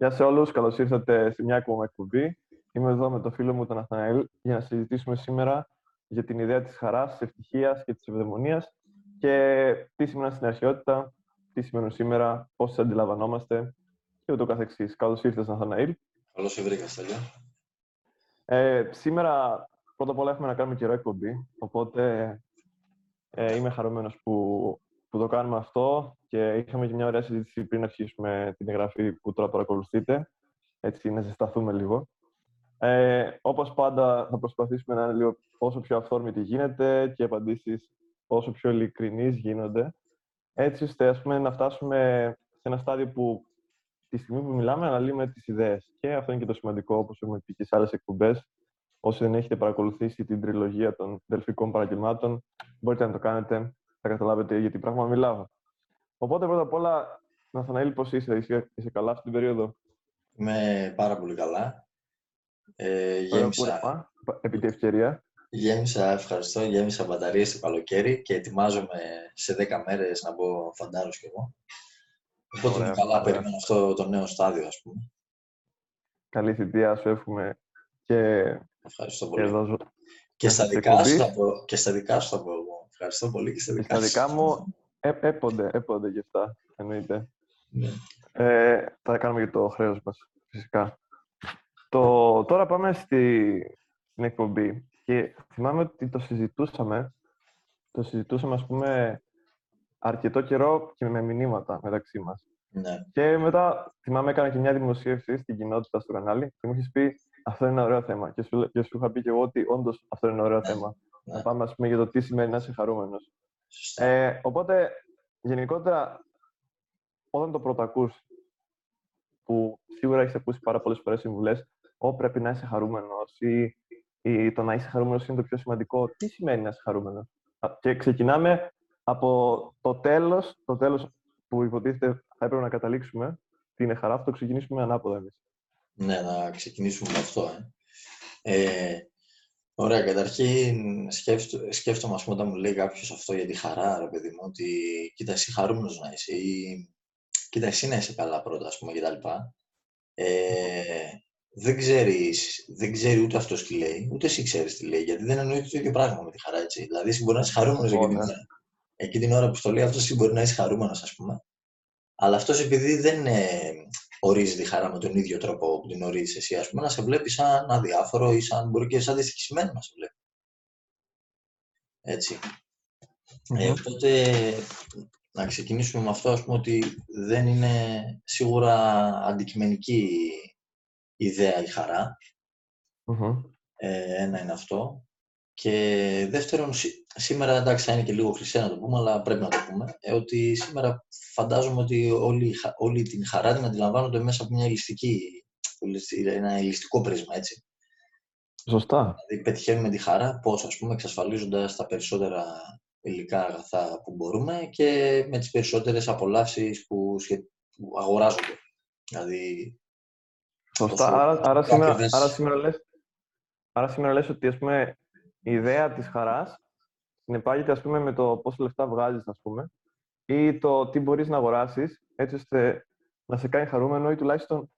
Γεια σε όλους, καλώς ήρθατε σε μια ακόμα εκπομπή. Είμαι εδώ με τον φίλο μου τον Ναθαναήλ για να συζητήσουμε σήμερα για την ιδέα της χαράς, της ευτυχίας και της ευδαιμονίας και τι σημαίνει στην αρχαιότητα, τι σημαίνουν σήμερα, πώς τις αντιλαμβανόμαστε και ούτω καθεξής. Καλώς ήρθες, Ναθαναήλ. Καλώς σε βρήκα, Κασταλιά. Σήμερα, πρώτα απ' όλα, έχουμε να κάνουμε καιρό εκπομπή, οπότε είμαι χαρούμενος που το κάνουμε αυτό και είχαμε και μια ωραία συζήτηση πριν αρχίσουμε την εγγραφή που τώρα παρακολουθείτε, έτσι να ζεσταθούμε λίγο. Όπως πάντα θα προσπαθήσουμε να είναι λίγο όσο πιο αυθόρμητη γίνεται και οι απαντήσεις όσο πιο ειλικρινείς γίνονται, έτσι ώστε ας πούμε, να φτάσουμε σε ένα στάδιο που τη στιγμή που μιλάμε αναλύουμε τις ιδέες. Και αυτό είναι και το σημαντικό, όπως έχουμε πει και σε άλλες εκπομπές. Όσοι δεν έχετε παρακολουθήσει την τριλογία των δελφικών παραγγελμάτων, μπορείτε να το κάνετε. Θα καταλάβετε γιατί πράγμα μιλάω. Οπότε πρώτα απ' όλα, Ναθαναήλ, πώς είσαι καλά αυτή την περίοδο? Είμαι πάρα πολύ καλά. Γέμισα. Επί τη ευκαιρία. Γέμισα μπαταρίες το καλοκαίρι και ετοιμάζομαι σε 10 μέρες να μπω φαντάρος κι εγώ. Οπότε είμαι καλά, περιμένω αυτό το νέο στάδιο, ας πούμε. Καλή θητεία, σου εύχομαι. Ευχαριστώ πολύ. Και στα δικά σου θα πω εγώ. Ευχαριστώ πολύ και στα δικά μου. Έπονται γι' αυτά, εννοείται. Ναι. Θα κάνουμε και το χρέος μας, φυσικά. Τώρα πάμε στην εκπομπή. Και θυμάμαι ότι το συζητούσαμε, ας πούμε, αρκετό καιρό και με μηνύματα μεταξύ μας. Ναι. Και μετά, θυμάμαι, έκανα και μια δημοσίευση στην κοινότητα στο κανάλι και μου είχες πει αυτό είναι ένα ωραίο θέμα. Και σου είχα πει και εγώ ότι όντως αυτό είναι ένα ωραίο θέμα. Να πάμε, ας πούμε, για το τι σημαίνει να είσαι χαρούμενος. Οπότε, γενικότερα, όταν το πρώτο ακούς, που σίγουρα έχεις ακούσει πάρα πολλές φορές συμβουλές, πρέπει να είσαι χαρούμενος ή το να είσαι χαρούμενος είναι το πιο σημαντικό. Τι σημαίνει να είσαι χαρούμενος? Και ξεκινάμε από το τέλος που υποτίθεται θα έπρεπε να καταλήξουμε, τι είναι χαρά, αυτό ξεκινήσουμε ανάποδα εμείς. Ναι, να ξεκινήσουμε με αυτό. Ωραία, καταρχήν σκέφτομαι, ας πούμε, όταν μου λέει κάποιος αυτό για τη χαρά, ρε παιδί μου, ότι κοίτα εσύ χαρούμενος να είσαι ή κοίτα εσύ να είσαι καλά πρώτα, ας πούμε, κτλ. Δεν ξέρει ούτε αυτός τι λέει, ούτε εσύ ξέρεις τι λέει, γιατί δεν εννοείται το ίδιο πράγμα με τη χαρά, έτσι. Δηλαδή, εσύ μπορεί να είσαι χαρούμενος εκείνη την ώρα που στο λέει αυτός, εσύ μπορεί να είσαι χαρούμενος, ας πούμε. Αλλά αυτός επειδή δεν ορίζει τη χαρά με τον ίδιο τρόπο που την ορίζεις εσύ, ας πούμε, να σε βλέπει σαν αδιάφορο ή σαν μπορεί και σαν δυστυχισμένο να σε βλέπει. Έτσι. Οπότε, να ξεκινήσουμε με αυτό, ας πούμε, ότι δεν είναι σίγουρα αντικειμενική ιδέα η χαρά. Ένα είναι αυτό. Και δεύτερον, σήμερα, εντάξει, θα είναι και λίγο χρυσέ να το πούμε, αλλά πρέπει να το πούμε, ότι σήμερα φαντάζομαι ότι όλη την χαρά την αντιλαμβάνονται μέσα από ένα ελιστικό πρίσμα, έτσι. Σωστά. Δηλαδή, πετυχαίνουμε τη χαρά, πώς, ας πούμε, εξασφαλίζοντας τα περισσότερα υλικά αγαθά που μπορούμε και με τις περισσότερες απολαύσεις που αγοράζονται. Δηλαδή, σωστά. Άρα σήμερα λες ότι, ας πούμε, η ιδέα της χαράς συνεπάγεται, ας πούμε, με το πόσα λεφτά βγάζεις, ας πούμε, ή το τι μπορείς να αγοράσεις, έτσι ώστε να σε κάνει χαρούμενο ή τουλάχιστον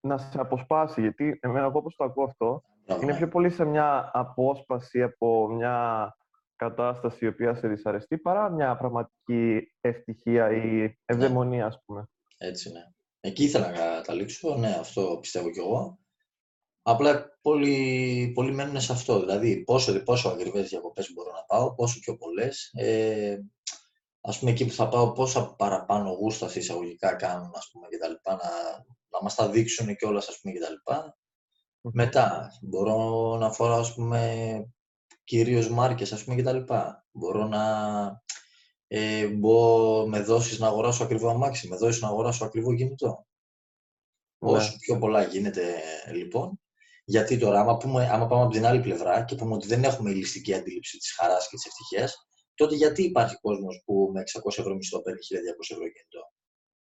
να σε αποσπάσει. Γιατί εμένα, εγώ όπως το ακούω αυτό, είναι πιο πολύ σε μια απόσπαση από μια κατάσταση η οποία σε δυσαρεστεί παρά μια πραγματική ευτυχία ή ευδαιμονία, ας πούμε. Έτσι, ναι. Εκεί ήθελα να καταλήξω. Ναι, αυτό πιστεύω κι εγώ. Απλά πολλοί μένουν σε αυτό. Δηλαδή, πόσο ακριβές διακοπές μπορώ να πάω, πόσο πιο πολλές. Ας πούμε, εκεί που θα πάω, πόσα παραπάνω γούστα εισαγωγικά κάνουν, ας πούμε, και τα λοιπά, να μας τα δείξουν κιόλας, ας πούμε, και τα λοιπά. Μετά, μπορώ να φοράω, ας πούμε, κυρίως μάρκες, ας πούμε, και τα λοιπά. Μπορώ να με δώσεις να αγοράσω ακριβό αμάξι, με δώσεις να αγοράσω ακριβό κινητό. Ναι. Όσο πιο πολλά γίνεται, λοιπόν. Γιατί τώρα, άμα πάμε από την άλλη πλευρά και πούμε ότι δεν έχουμε ηλιστική αντίληψη της χαράς και της ευτυχίας, τότε γιατί υπάρχει κόσμος που με 600 ευρώ μισθό παίρνει 1.200 ευρώ κινητό?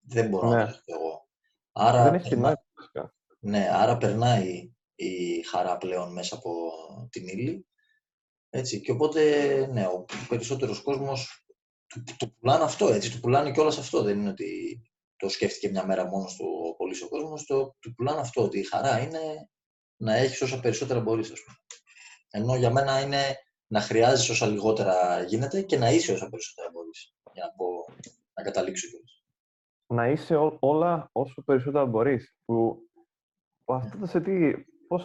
Δεν μπορώ να το δω εγώ. Άρα, δεν έχει φυσικά. Ναι, άρα περνάει η χαρά πλέον μέσα από την ύλη. Έτσι, και οπότε, ναι, ο περισσότερος κόσμος του πουλάνε αυτό, έτσι. Του πουλάνε κιόλας αυτό. Δεν είναι ότι το σκέφτηκε μια μέρα μόνος του πολύς ο κόσμος, του πουλάνε αυτό, ότι η χαρά είναι να έχεις όσα περισσότερα μπορείς, ας πούμε. Ενώ για μένα είναι να χρειάζεσαι όσα λιγότερα γίνεται και να είσαι όσα περισσότερα μπορείς, για να, να καταλήξω. Να είσαι όλα όσο περισσότερα μπορείς.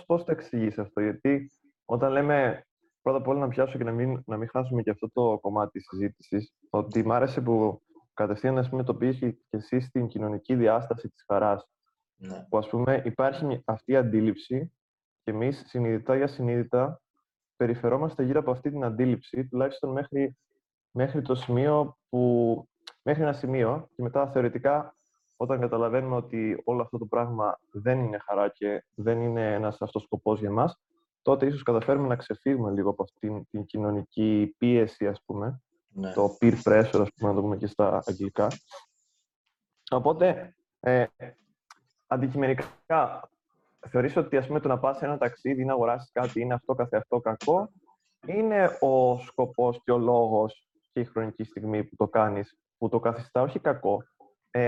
Πώς το εξηγείς αυτό, γιατί όταν λέμε πρώτα απ' όλα να πιάσω και να μην χάσουμε και αυτό το κομμάτι της συζήτησης, ότι μ' άρεσε που κατευθείαν, ας πούμε, το πήγε και εσύ στην κοινωνική διάσταση της χαράς. Ναι. Που, ας πούμε, υπάρχει αυτή η αντίληψη και εμείς συνειδητά για συνείδητα περιφερόμαστε γύρω από αυτή την αντίληψη, τουλάχιστον μέχρι ένα σημείο, και μετά θεωρητικά, όταν καταλαβαίνουμε ότι όλο αυτό το πράγμα δεν είναι χαρά και δεν είναι ένας αυτός σκοπός για μας, τότε ίσως καταφέρουμε να ξεφύγουμε λίγο από αυτήν την κοινωνική πίεση, ας πούμε, ναι, το peer pressure, ας πούμε, να το πούμε και στα αγγλικά. Οπότε, αντικειμενικά, θεωρείς ότι, ας πούμε, το να πας σε ένα ταξίδι ή να αγοράσεις κάτι είναι αυτό καθεαυτό κακό, είναι ο σκοπός και ο λόγος και η χρονική στιγμή που το κάνεις, που το καθιστά όχι κακό,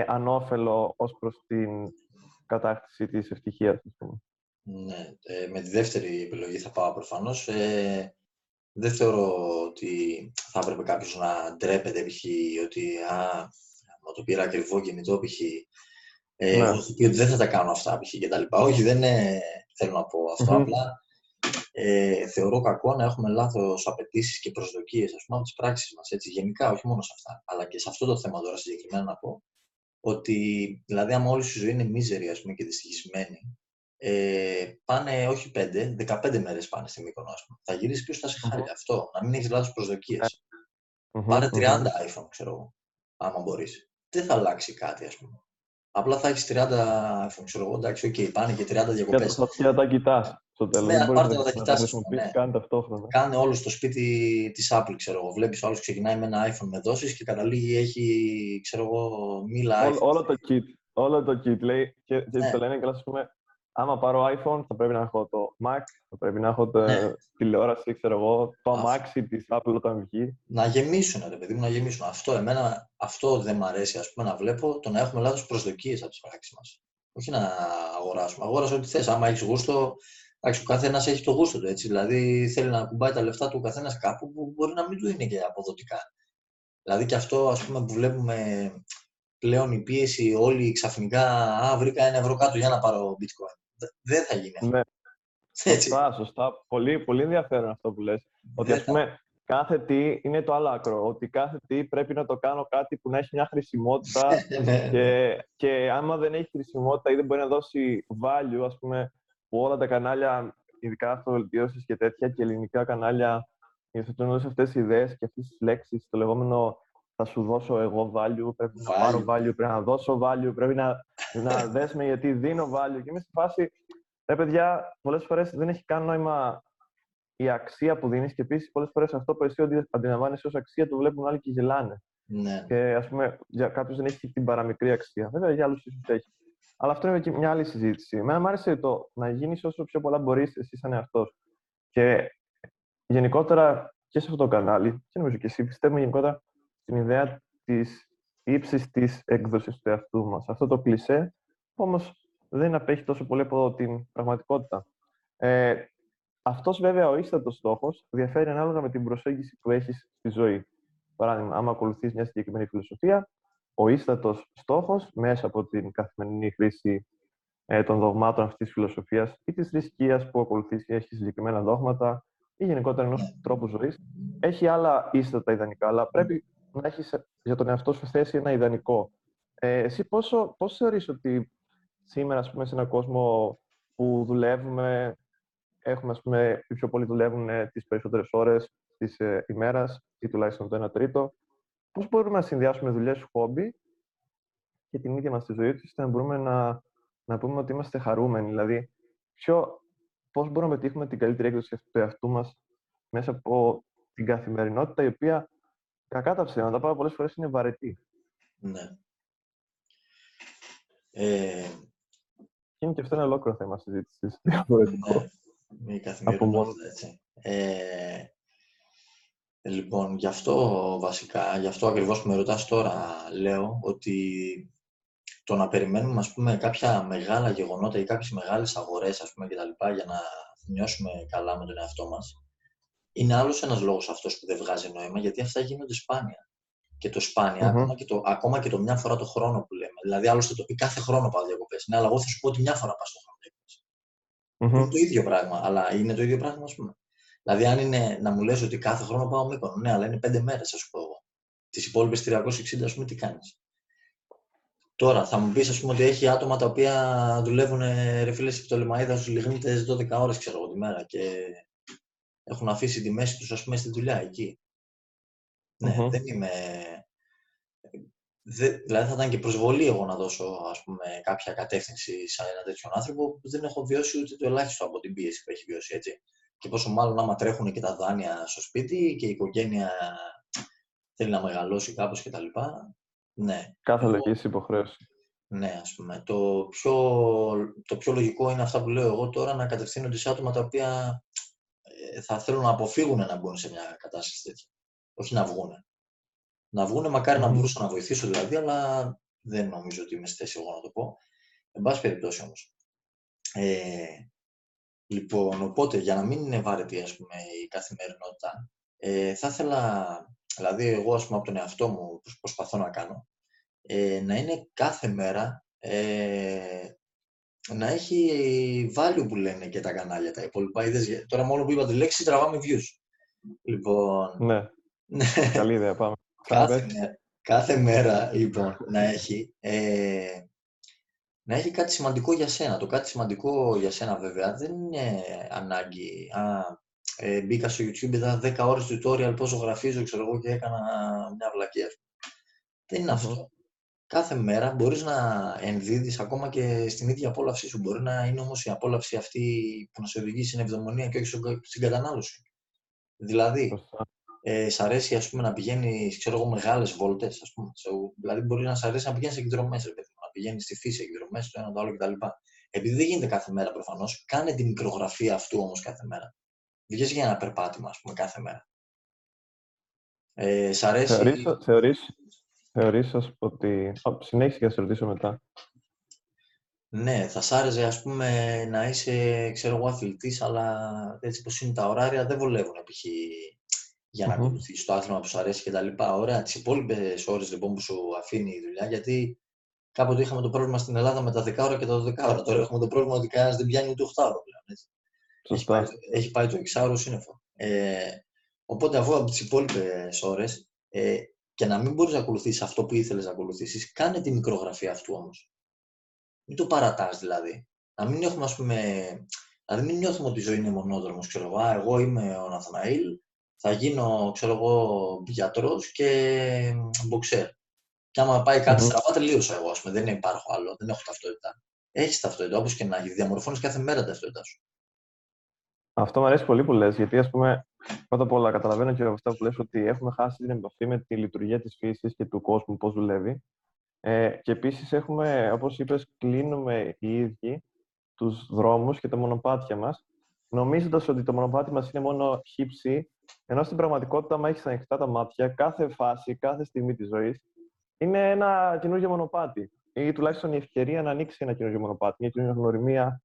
ανώφελο ως προς την κατάκτηση της ευτυχίας, ας πούμε. Ναι, με τη δεύτερη επιλογή θα πάω προφανώς. Δεν θεωρώ ότι θα έπρεπε κάποιος να ντρέπεται, π.χ. ότι μα το πήρα ακριβό κινητό, π.χ. Ότι δεν θα τα κάνω αυτά, π.χ. κτλ. Όχι, δεν θέλω να πω αυτό. Απλά θεωρώ κακό να έχουμε λάθος απαιτήσεις και προσδοκίες, ας πούμε, από τις πράξεις μας. Έτσι, γενικά, όχι μόνο σε αυτά, αλλά και σε αυτό το θέμα τώρα συγκεκριμένα να πω. Ότι, δηλαδή, άμα όλη σου ζωή είναι μίζερη, ας πούμε, και δυστυχισμένη, πάνε όχι 5, 15 μέρες πάνε στην Μύκονο, ας πούμε. Θα γυρίσεις πίσω, θα σε χάρει αυτό. Να μην έχεις λάθος προσδοκίες. Πάρε 30 iPhone, ξέρω εγώ, άμα μπορείς. Δεν θα αλλάξει κάτι, ας πούμε. Απλά θα έχεις 30 iPhone, ξέρω εγώ, εντάξει, οκ, πάνε και 30 διακοπές. Και θα τα κοιτάς στο τέλος. Ναι, πάρτε να τα κοιτάς, ας πούμε. Κάνε όλο στο σπίτι της Apple, ξέρω εγώ. Βλέπεις ο άλλος ξεκινάει με ένα iPhone με δόσεις και καταλήγει έχει, ξέρω εγώ, μίλα iPhone. Όλο το kit, λέει, και το λένε καλά, ας πούμε. Άμα πάρω iPhone, θα πρέπει να έχω το Mac, θα πρέπει να έχω τηλεόραση, ξέρω εγώ, το Maxi της Apple όταν βγει. Να γεμίσουν, ρε παιδί μου, να γεμίσουν. Αυτό δεν μου αρέσει, ας πούμε, να βλέπω, το να έχουμε λάθος προσδοκίες από τις πράξεις μας. Όχι να αγοράσουμε. Αγόρασε ό,τι θες. Άμα έχεις γούστο, ο καθένας έχει το γούστο του, έτσι. Δηλαδή θέλει να κουμπάει τα λεφτά του ο καθένας κάπου που μπορεί να μην του είναι και αποδοτικά. Δηλαδή και αυτό, ας πούμε, που βλέπουμε πλέον η πίεση, όλοι ξαφνικά, βρήκα €1 κάτω για να πάρω bitcoin. Δεν θα γίνει αυτό. Ναι. Σωστά. Πολύ, πολύ ενδιαφέρον αυτό που λες. Ότι, ας πούμε, κάθε τι είναι το άλλο άκρο. Ότι κάθε τι πρέπει να το κάνω κάτι που να έχει μια χρησιμότητα και άμα δεν έχει χρησιμότητα ή δεν μπορεί να δώσει value, ας πούμε, που όλα τα κανάλια, ειδικά αυτοβελτίωσης και τέτοια και ελληνικά κανάλια, υιοθετούν αυτές τις ιδέες και αυτές τις λέξεις, το λεγόμενο θα σου δώσω εγώ value, πρέπει να πάρω value, πρέπει να δώσω value, πρέπει να δες με γιατί δίνω value. Και είμαι στη φάση, παιδιά, πολλές φορές δεν έχει καν νόημα η αξία που δίνεις και επίσης πολλές φορές αυτό που εσύ αντιλαμβάνεσαι ως αξία το βλέπουν άλλοι και γελάνε. Ναι. Και, ας πούμε, για κάποιους δεν έχει την παραμικρή αξία. Βέβαια, για άλλους ίσως έχει. Αλλά αυτό είναι και μια άλλη συζήτηση. Εμένα μου άρεσε το να γίνεις όσο πιο πολλά μπορείς εσύ σαν εαυτός. Και γενικότερα και σε αυτό το κανάλι, και νομίζω και εσύ, πιστεύουμε γενικότερα την ιδέα της ύψης της έκδοσης του εαυτού μας. Αυτό το κλισέ, όμως δεν απέχει τόσο πολύ από την πραγματικότητα. Αυτός βέβαια ο ίστατος στόχος διαφέρει ανάλογα με την προσέγγιση που έχεις στη ζωή. Παράδειγμα, άμα ακολουθείς μια συγκεκριμένη φιλοσοφία, ο ίστατος στόχος μέσα από την καθημερινή χρήση των δογμάτων αυτής της φιλοσοφίας ή της θρησκείας που ακολουθείς και έχεις συγκεκριμένα δόγματα ή γενικότερα ενός τρόπου ζωής, έχει άλλα ίστατα ιδανικά, αλλά πρέπει να έχεις για τον εαυτό σου θέση ένα ιδανικό. Εσύ πώς θεωρείς ότι σήμερα, ας πούμε, σε έναν κόσμο που δουλεύουμε, έχουμε, ας πούμε, οι πιο πολλοί δουλεύουν τις περισσότερες ώρες της ημέρας ή τουλάχιστον το 1 τρίτο, πώς μπορούμε να συνδυάσουμε δουλειές, χόμπι και την ίδια μας τη ζωή του, ώστε να μπορούμε να πούμε ότι είμαστε χαρούμενοι. Δηλαδή, πώς μπορούμε να πετύχουμε την καλύτερη έκδοση του εαυτού μας μέσα από την καθημερινότητα, η οποία κακά τα ψέματα, πολλές φορές είναι βαρετή. Ναι. Είναι και αυτό ένα ολόκληρο θέμα συζήτησης. Διαφορετικό. Ναι, η καθημερινότητα, έτσι. Λοιπόν, γι' αυτό βασικά, γι' αυτό ακριβώς που με ρωτάς τώρα, λέω ότι το να περιμένουμε, ας πούμε, κάποια μεγάλα γεγονότα ή κάποιες μεγάλες αγορές, ας πούμε, και τα λοιπά, για να νιώσουμε καλά με τον εαυτό μας, είναι άλλος ένας λόγος αυτός που δεν βγάζει νόημα, γιατί αυτά γίνονται σπάνια. Και το σπάνια, ακόμα και το μια φορά το χρόνο που λέμε. Δηλαδή, άλλωστε το πει κάθε χρόνο πάω διακοπές. Ναι, αλλά εγώ θα σου πω ότι μια φορά πας το χρόνο διακοπές. Είναι το ίδιο πράγμα, αλλά είναι το ίδιο πράγμα, ας πούμε. Δηλαδή, αν είναι να μου λες ότι κάθε χρόνο πάω Μύκονο, ναι, αλλά είναι 5 μέρες, θα σου πω εγώ. Τις υπόλοιπες 360, ας πούμε, τι κάνεις. Τώρα, θα μου πεις, ας πούμε, ότι έχει άτομα τα οποία δουλεύουν, ρε φίλε, στη Πτολεμαΐδα στους λιγνίτες 12 ώρες, ξέρω εγώ, τη μέρα και έχουν αφήσει τη μέση τους, ας πούμε, στη δουλειά εκεί. Ναι, δεν είμαι. Δηλαδή, θα ήταν και προσβολή εγώ να δώσω, ας πούμε, κάποια κατεύθυνση σε έναν τέτοιον άνθρωπο που δεν έχω βιώσει ούτε το ελάχιστο από την πίεση που έχει βιώσει, έτσι. Και πόσο μάλλον άμα τρέχουν και τα δάνεια στο σπίτι και η οικογένεια θέλει να μεγαλώσει κάπως κτλ. Ναι. Κάθε λογική υποχρέωση. Ναι, ας πούμε. Το πιο λογικό είναι αυτά που λέω εγώ τώρα, να κατευθύνονται σε άτομα τα οποία θα θέλουν να αποφύγουν να μπουν σε μια κατάσταση τέτοια. Όχι να βγούνε. Να βγούνε, μακάρι να μπορούσα να βοηθήσω δηλαδή, αλλά δεν νομίζω ότι είμαι στη θέση εγώ να το πω. Εν πάση περιπτώσει όμως. Λοιπόν, οπότε, για να μην είναι βαρετή, ας πούμε, η καθημερινότητα, θα ήθελα, δηλαδή εγώ, ας πούμε, από τον εαυτό μου προσπαθώ να κάνω, να είναι κάθε μέρα, να έχει value που λένε και τα κανάλια, τα υπόλοιπα. Είδες, τώρα μόνο που είπα τη λέξη, τραβάμε views. Λοιπόν, ναι. Καλή ιδέα, πάμε. κάθε μέρα, λοιπόν, να έχει κάτι σημαντικό για σένα. Το κάτι σημαντικό για σένα, βέβαια, δεν είναι ανάγκη. Μπήκα στο YouTube, είδα 10 ώρες tutorial, πώς ζωγραφίζω, ξέρω εγώ, και έκανα μια βλακία. Δεν είναι αυτό. Κάθε μέρα μπορείς να ενδίδεις ακόμα και στην ίδια απόλαυσή σου. Μπορεί να είναι όμως η απόλαυση αυτή που να σε οδηγεί στην ευδαιμονία και όχι στην κατανάλωση. Δηλαδή, σ' αρέσει, ας πούμε, να πηγαίνεις, ξέρω εγώ, μεγάλες βόλτες, ας πούμε. Δηλαδή, μπορεί να σ' αρέσει να πηγαίνεις εκδρομές, ρε παιδί. Να πηγαίνεις στη φύση, εκδρομές, το ένα, το άλλο κτλ. Επειδή δεν γίνεται κάθε μέρα προφανώς, κάνε τη μικρογραφία αυτού όμως κάθε μέρα. Βγες για ένα περπάτημα, ας πούμε, κάθε μέρα. Σ' αρέσει. Θεωρείς ότι. Συνέχισε και θα σε ρωτήσω μετά. Ναι, θα σ' άρεσε, ας πούμε, να είσαι, ξέρω εγώ, αθλητής, αλλά έτσι πως είναι τα ωράρια, δεν βολεύουν, π.χ. για να ακολουθήσεις το άθλημα που σου αρέσει κτλ. Ωραία, τις υπόλοιπες ώρες λοιπόν που σου αφήνει η δουλειά, γιατί κάποτε είχαμε το πρόβλημα στην Ελλάδα με τα 10 ώρα και τα 12 ώρα. Τώρα έχουμε το πρόβλημα ότι κανένας δεν πιάνει ούτε 8 ώρα πλέον. Έχει πάει το 6ωρο σύννεφο. Οπότε, αφού από τις υπόλοιπες ώρες και να μην μπορείς να ακολουθήσεις αυτό που ήθελες να ακολουθήσεις, κάνε τη μικρογραφία αυτού όμως. Μην το παρατάς δηλαδή. Να μην έχουμε, ας πούμε, δηλαδή, μην νιώθουμε ότι η ζωή είναι μονόδρομος. Ξέρω εγώ, εγώ είμαι ο Ναθαναήλ, θα γίνω, ξέρω εγώ, γιατρός και μποξέρ. Και άμα πάει κάτι στραβά, τελείωσα εγώ, ας πούμε. Δεν υπάρχω άλλο, δεν έχω ταυτότητα. Έχεις ταυτότητα, όπως και να διαμορφώνεις κάθε μέρα ταυτότητά σου. Αυτό μου αρέσει πολύ που λες, γιατί, ας πούμε, πρώτα απ' όλα καταλαβαίνω και από αυτά που λες ότι έχουμε χάσει την επαφή με τη λειτουργία της φύσης και του κόσμου, πώς δουλεύει. Και επίσης έχουμε, όπως είπες, κλείνουμε οι ίδιοι τους δρόμους και τα μονοπάτια μας, νομίζοντας ότι το μονοπάτι μας είναι μόνο χύψη, ενώ στην πραγματικότητα, άμα έχεις ανοιχτά τα μάτια, κάθε φάση, κάθε στιγμή της ζωής είναι ένα καινούργιο μονοπάτι. Ή τουλάχιστον η ευκαιρία να ανοίξει ένα καινούργιο μονοπάτι, μια καινούργια γνωριμία.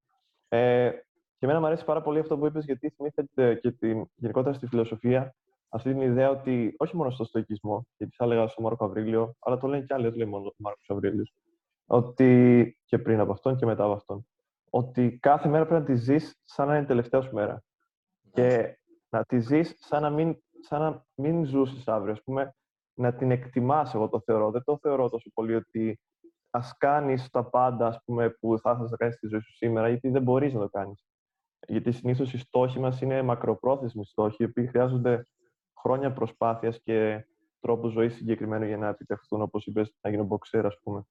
Και εμένα μου αρέσει πάρα πολύ αυτό που είπες, γιατί θυμήθεται και γενικότερα στη φιλοσοφία αυτή την ιδέα ότι όχι μόνο στο στοικισμό, γιατί θα έλεγα στον Μάρκο Αυρήλιο, αλλά το λένε και άλλοι, δεν λέει μόνο ο Μάρκος Αυρήλιος, ότι και πριν από αυτόν και μετά από αυτόν, ότι κάθε μέρα πρέπει να τη ζεις σαν να είναι η τελευταία σου μέρα. Και να τη ζεις σαν να μην ζούσεις αύριο, ας πούμε, να την εκτιμάς. Εγώ το θεωρώ. Δεν το θεωρώ τόσο πολύ ότι ας κάνεις τα πάντα, ας πούμε, που θα ήθελες να κάνεις στη ζωή σου σήμερα, γιατί δεν μπορείς να το κάνεις. Γιατί συνήθως οι στόχοι μας είναι μακροπρόθεσμοι στόχοι, οι οποίοι χρειάζονται χρόνια προσπάθειας και τρόπου ζωής συγκεκριμένου για να επιτευχθούν, όπως είπες, να γίνω μποξέρ, ας πούμε.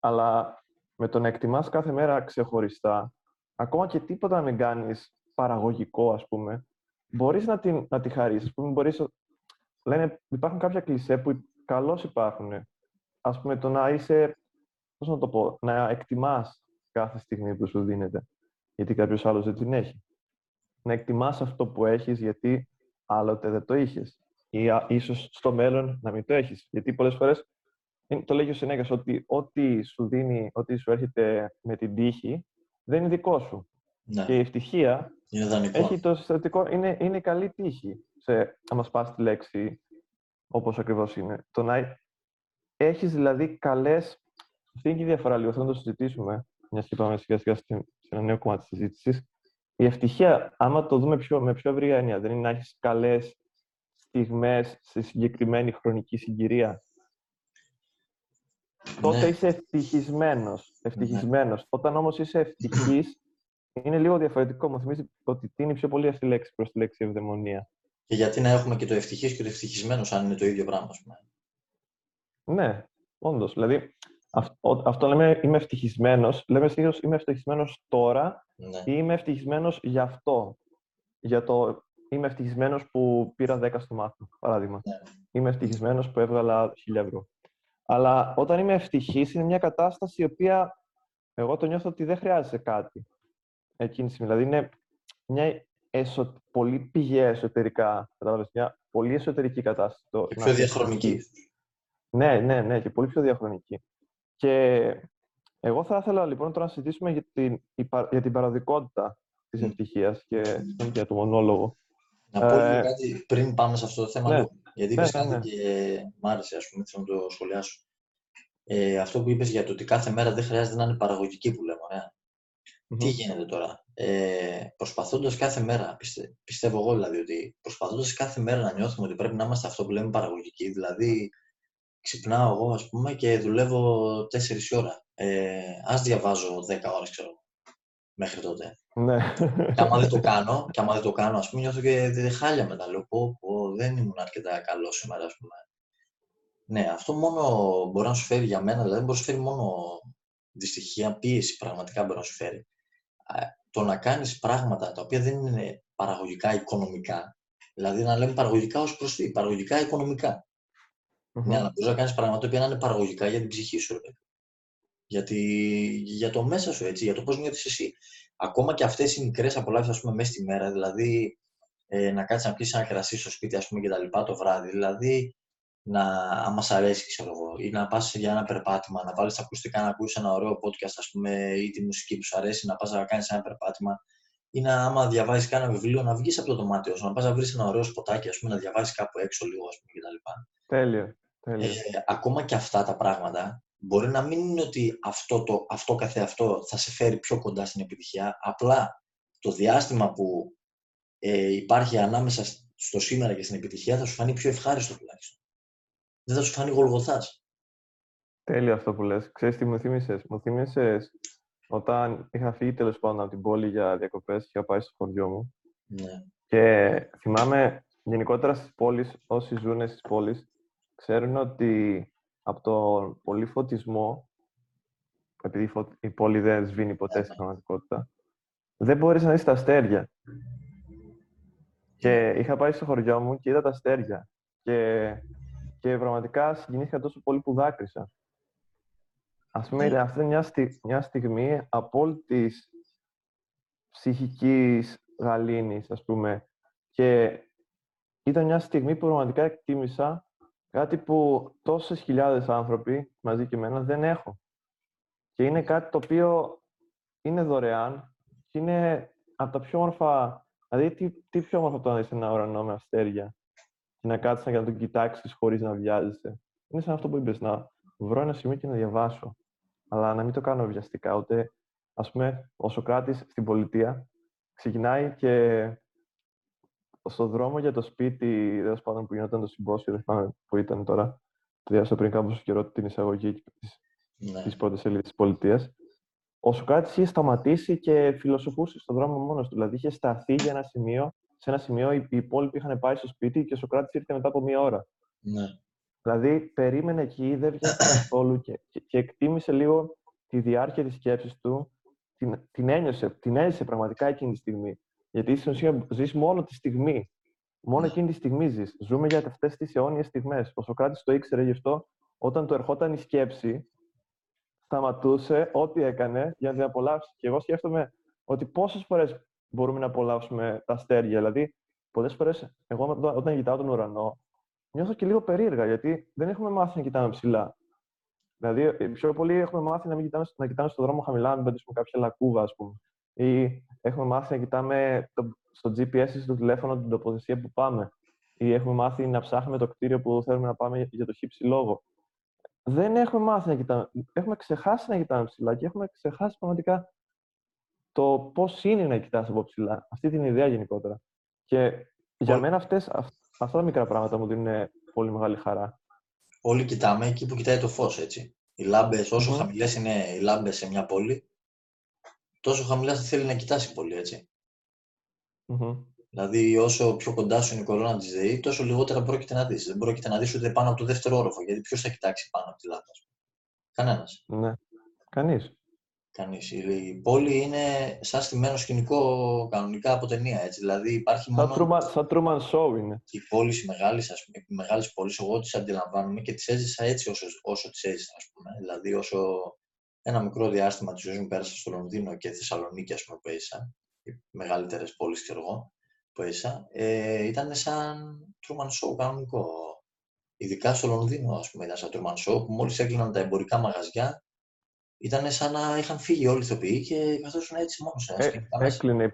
Αλλά με το να εκτιμάς κάθε μέρα ξεχωριστά, ακόμα και τίποτα να μην κάνεις παραγωγικό, ας πούμε, μπορείς να τη χαρίσεις. Λένε, υπάρχουν κάποια κλισέ που καλώς υπάρχουν. Ας πούμε, το να είσαι, πώς να το πω, να εκτιμάς κάθε στιγμή που σου δίνεται, γιατί κάποιος άλλος δεν την έχει. Να εκτιμάς αυτό που έχεις, γιατί άλλοτε δεν το είχες. Ή ίσως στο μέλλον να μην το έχεις. Γιατί πολλές φορές το λέγει ο Σενέκας, ότι ό,τι σου δίνει, ό,τι σου έρχεται με την τύχη, δεν είναι δικό σου. Ναι. Και η ευτυχία είναι, έχει το συστατικό, είναι καλή τύχη, να μας πας τη λέξη όπως ακριβώς είναι. Το να έχεις δηλαδή καλές. Αυτή είναι και η διαφορά λίγο, θέλω να το συζητήσουμε, μιας και πάμε σιγά σιγά σε ένα νέο κομμάτι της συζήτησης. Η ευτυχία, άμα το δούμε με πιο ευρία έννοια, δεν είναι να έχεις καλές στιγμές σε συγκεκριμένη χρονική συγκυρία. Ναι. Τότε είσαι ευτυχισμένος. Ναι. Όταν όμως είσαι ευτυχής, είναι λίγο διαφορετικό. Μου θυμίζει ότι τίνει πιο πολύ αυτή η λέξη προς τη λέξη ευδαιμονία. Και γιατί να έχουμε και το ευτυχής και το ευτυχισμένος, αν είναι το ίδιο πράγμα, ας πούμε. Ναι, όντως. Δηλαδή, αυτό λέμε είμαι ευτυχισμένος. Λέμε συνήθως είμαι ευτυχισμένος τώρα, ναι, ή είμαι ευτυχισμένος γι' αυτό. Για το είμαι ευτυχισμένος που πήρα 10 στο μάθημα, παράδειγμα. Ναι. Είμαι ευτυχισμένος που έβγαλα 1.000 ευρώ. Αλλά όταν είμαι ευτυχής, είναι μια κατάσταση η οποία εγώ το νιώθω ότι δεν χρειάζεται κάτι. Εκείνη, δηλαδή είναι μια πολύ πηγαία εσωτερικά, κατάλαβες, μια πολύ εσωτερική κατάσταση. Και πιο διαχρονική. Ναι, και πολύ πιο διαχρονική. Και εγώ θα ήθελα λοιπόν τώρα να συζητήσουμε για την παραδικότητα της ευτυχίας και για το μονόλογο. Να πω κάτι πριν πάμε σε αυτό το θέμα. Ναι. Γιατί είπες κάτι και μ' άρεσε, ας πούμε, θέλω να το σχολιάσω. Αυτό που είπες για το ότι κάθε μέρα δεν χρειάζεται να είναι παραγωγική, που λέμε, ωραία. Mm-hmm. Τι γίνεται τώρα. Προσπαθώντας κάθε μέρα, πιστεύω εγώ δηλαδή, ότι προσπαθώντας κάθε μέρα να νιώθουμε ότι πρέπει να είμαστε αυτό που λέμε παραγωγικοί. Δηλαδή, ξυπνάω εγώ, ας πούμε, και δουλεύω 4 ώρα. Ας διαβάζω 10 ώρες, ξέρω, μέχρι τότε. Ναι. Και άμα δεν το κάνω, ας πούμε, νιώθω και χάλια μετά. Λέω, πω, δεν ήμουν αρκετά καλό σήμερα, ας πούμε. Ναι, αυτό μόνο μπορεί να σου φέρει για μένα, δηλαδή μπορεί να σου φέρει μόνο δυστυχία, πίεση πραγματικά μπορεί να σου φέρει. Το να κάνεις πράγματα τα οποία δεν είναι παραγωγικά οικονομικά, δηλαδή να λέμε παραγωγικά ως προς τι, παραγωγικά οικονομικά. Mm-hmm. Ναι, αλλά μπορείς να κάνεις πράγματα τα οποία να είναι παραγωγικά για την ψυχή σου, για το μέσα σου, έτσι, για το πώς νιώθεις εσύ. Ακόμα και αυτές οι μικρές απολαύσεις, ας πούμε, μέσα στη μέρα, δηλαδή να κάτσεις να πιεις ένα κρασί στο σπίτι, ας πούμε, και τα λοιπά το βράδυ, δηλαδή αν μας αρέσει, ξέρω εγώ, ή να πας για ένα περπάτημα, να βάλεις τα ακουστικά να ακούσεις ένα ωραίο podcast, ας πούμε, ή τη μουσική που σου αρέσει, να πας να κάνεις ένα περπάτημα, ή άμα διαβάζεις κάνα βιβλίο, να βγεις από το δωμάτιο σου, να πας να βρεις ένα ωραίο σποτάκι, ας πούμε, να διαβάζεις κάπου έξω λίγο, ας πούμε, κτλ. Τέλειο. Ακόμα και αυτά τα πράγματα. Μπορεί να μην είναι ότι αυτό καθεαυτό θα σε φέρει πιο κοντά στην επιτυχία, απλά το διάστημα που υπάρχει ανάμεσα στο σήμερα και στην επιτυχία θα σου φανεί πιο ευχάριστο τουλάχιστον. Δεν θα σου φανεί γολγοθάς. Τέλειο αυτό που λες. Ξέρεις τι μου θύμισες. Μου θύμισες όταν είχα φύγει τέλος πάντων από την πόλη για διακοπές και είχα πάει στο χωριό μου. Ναι. Και θυμάμαι γενικότερα στις πόλεις, όσοι ζουν στις πόλεις, ξέρουν ότι από τον πολύ φωτισμό, επειδή η πόλη δεν σβήνει ποτέ στην πραγματικότητα, δεν μπορείς να δεις τα αστέρια. Και είχα πάει στο χωριό μου και είδα τα αστέρια. Και πραγματικά συγκινήθηκα τόσο πολύ που δάκρυσα. Ας πούμε, αυτή είναι μια στιγμή απόλυτης ψυχικής γαλήνης, ας πούμε. Και ήταν μια στιγμή που πραγματικά εκτίμησα κάτι που τόσες χιλιάδες άνθρωποι, μαζί και εμένα, δεν έχω. Και είναι κάτι το οποίο είναι δωρεάν και είναι από τα πιο όμορφα. Δηλαδή, τι πιο όμορφο το να δεις ένα ουρανό με αστέρια και να κάτσεις για να τον κοιτάξεις χωρίς να βιάζεσαι. Είναι σαν αυτό που είπες, να βρω ένα σημείο και να διαβάσω. Αλλά να μην το κάνω βιαστικά, ούτε, ας πούμε, ο Σωκράτης στην Πολιτεία ξεκινάει και στον δρόμο για το σπίτι, τέλος πάντων, που γινόταν το συμπόσιο, δεν θυμάμαι που ήταν τώρα, διάβασα πριν κάποιο καιρό την εισαγωγή της πρώτης σελίδας της Πολιτείας. Ο Σωκράτης είχε σταματήσει και φιλοσοφούσε στον δρόμο μόνος του. Δηλαδή είχε σταθεί για ένα σημείο, σε ένα σημείο οι υπόλοιποι είχαν πάει στο σπίτι και ο Σωκράτης ήρθε μετά από 1 ώρα. Ναι. Δηλαδή περίμενε εκεί, δεν βγήκε καθόλου και εκτίμησε λίγο τη διάρκεια της σκέψης του. Την ένιωσε πραγματικά εκείνη τη στιγμή. Γιατί στην ουσία ζεις μόνο τη στιγμή. Μόνο εκείνη τη στιγμή ζεις. Ζούμε για αυτές τις αιώνιες στιγμές. Ο Σωκράτης το ήξερε γι' αυτό. Όταν του ερχόταν η σκέψη, σταματούσε ό,τι έκανε για να την απολαύσει. Και εγώ σκέφτομαι ότι πόσες φορές μπορούμε να απολαύσουμε τα αστέρια. Δηλαδή, πολλές φορές εγώ όταν κοιτάω τον ουρανό, νιώθω και λίγο περίεργα. Γιατί δεν έχουμε μάθει να κοιτάμε ψηλά. Δηλαδή, πιο πολύ έχουμε μάθει να μην κοιτάμε, να κοιτάμε στον δρόμο χαμηλά, να μην πατήσουμε κάποια λακκούβα, ας πούμε. Ή έχουμε μάθει να κοιτάμε στο GPS ή στο τηλέφωνο την τοποθεσία που πάμε. Ή έχουμε μάθει να ψάχνουμε το κτίριο που θέλουμε να πάμε για το χύψη λόγο. Δεν έχουμε μάθει να κοιτάμε. Έχουμε ξεχάσει να κοιτάμε ψηλά και έχουμε ξεχάσει πραγματικά το πώς είναι να κοιτάς από ψηλά. Αυτή την ιδέα γενικότερα. Και για μένα αυτά τα μικρά πράγματα μου δίνουν πολύ μεγάλη χαρά. Όλοι κοιτάμε εκεί που κοιτάει το φως, έτσι. Οι λάμπες, όσο χαμηλές είναι οι λάμπες σε μια πόλη, τόσο χαμηλά θα θέλει να κοιτάσει η πόλη, έτσι. Δηλαδή, όσο πιο κοντά σου είναι η κορώνα της ΔΕΗ, τόσο λιγότερα πρόκειται να δεις. Δεν πρόκειται να δεις ούτε πάνω από το δεύτερο όροφο, γιατί ποιος θα κοιτάξει πάνω από τη λάμπα. Κανένας. Ναι. Κανείς. Η πόλη είναι σαν στημένο σκηνικό κανονικά από ταινία, έτσι. Δηλαδή υπάρχει μόνο. Σαν Τρούμαν Σόου είναι. Οι πόλεις μεγάλες, ας πούμε, οι μεγάλες πόλεις, εγώ τις αντιλαμβάνομαι και τις έζησα έτσι όσο τις έζησα, ας πούμε. Δηλαδή, όσο ένα μικρό διάστημα της ζωής μου πέρασα στο Λονδίνο και Θεσσαλονίκη, ας πούμε, που έζησα, οι μεγαλύτερες πόλεις, ξέρω εγώ, που έζησα, ήταν σαν Τρούμαν Σόου κανονικό. Ειδικά στο Λονδίνο, ας πούμε, ήταν σαν Τρούμαν Σόου, που μόλις έκλειναν τα εμπορικά μαγαζιά. Ήταν σαν να είχαν φύγει όλοι οι ηθοποιοί και καθόσουν έτσι μόνος ένας. Έκλεινε η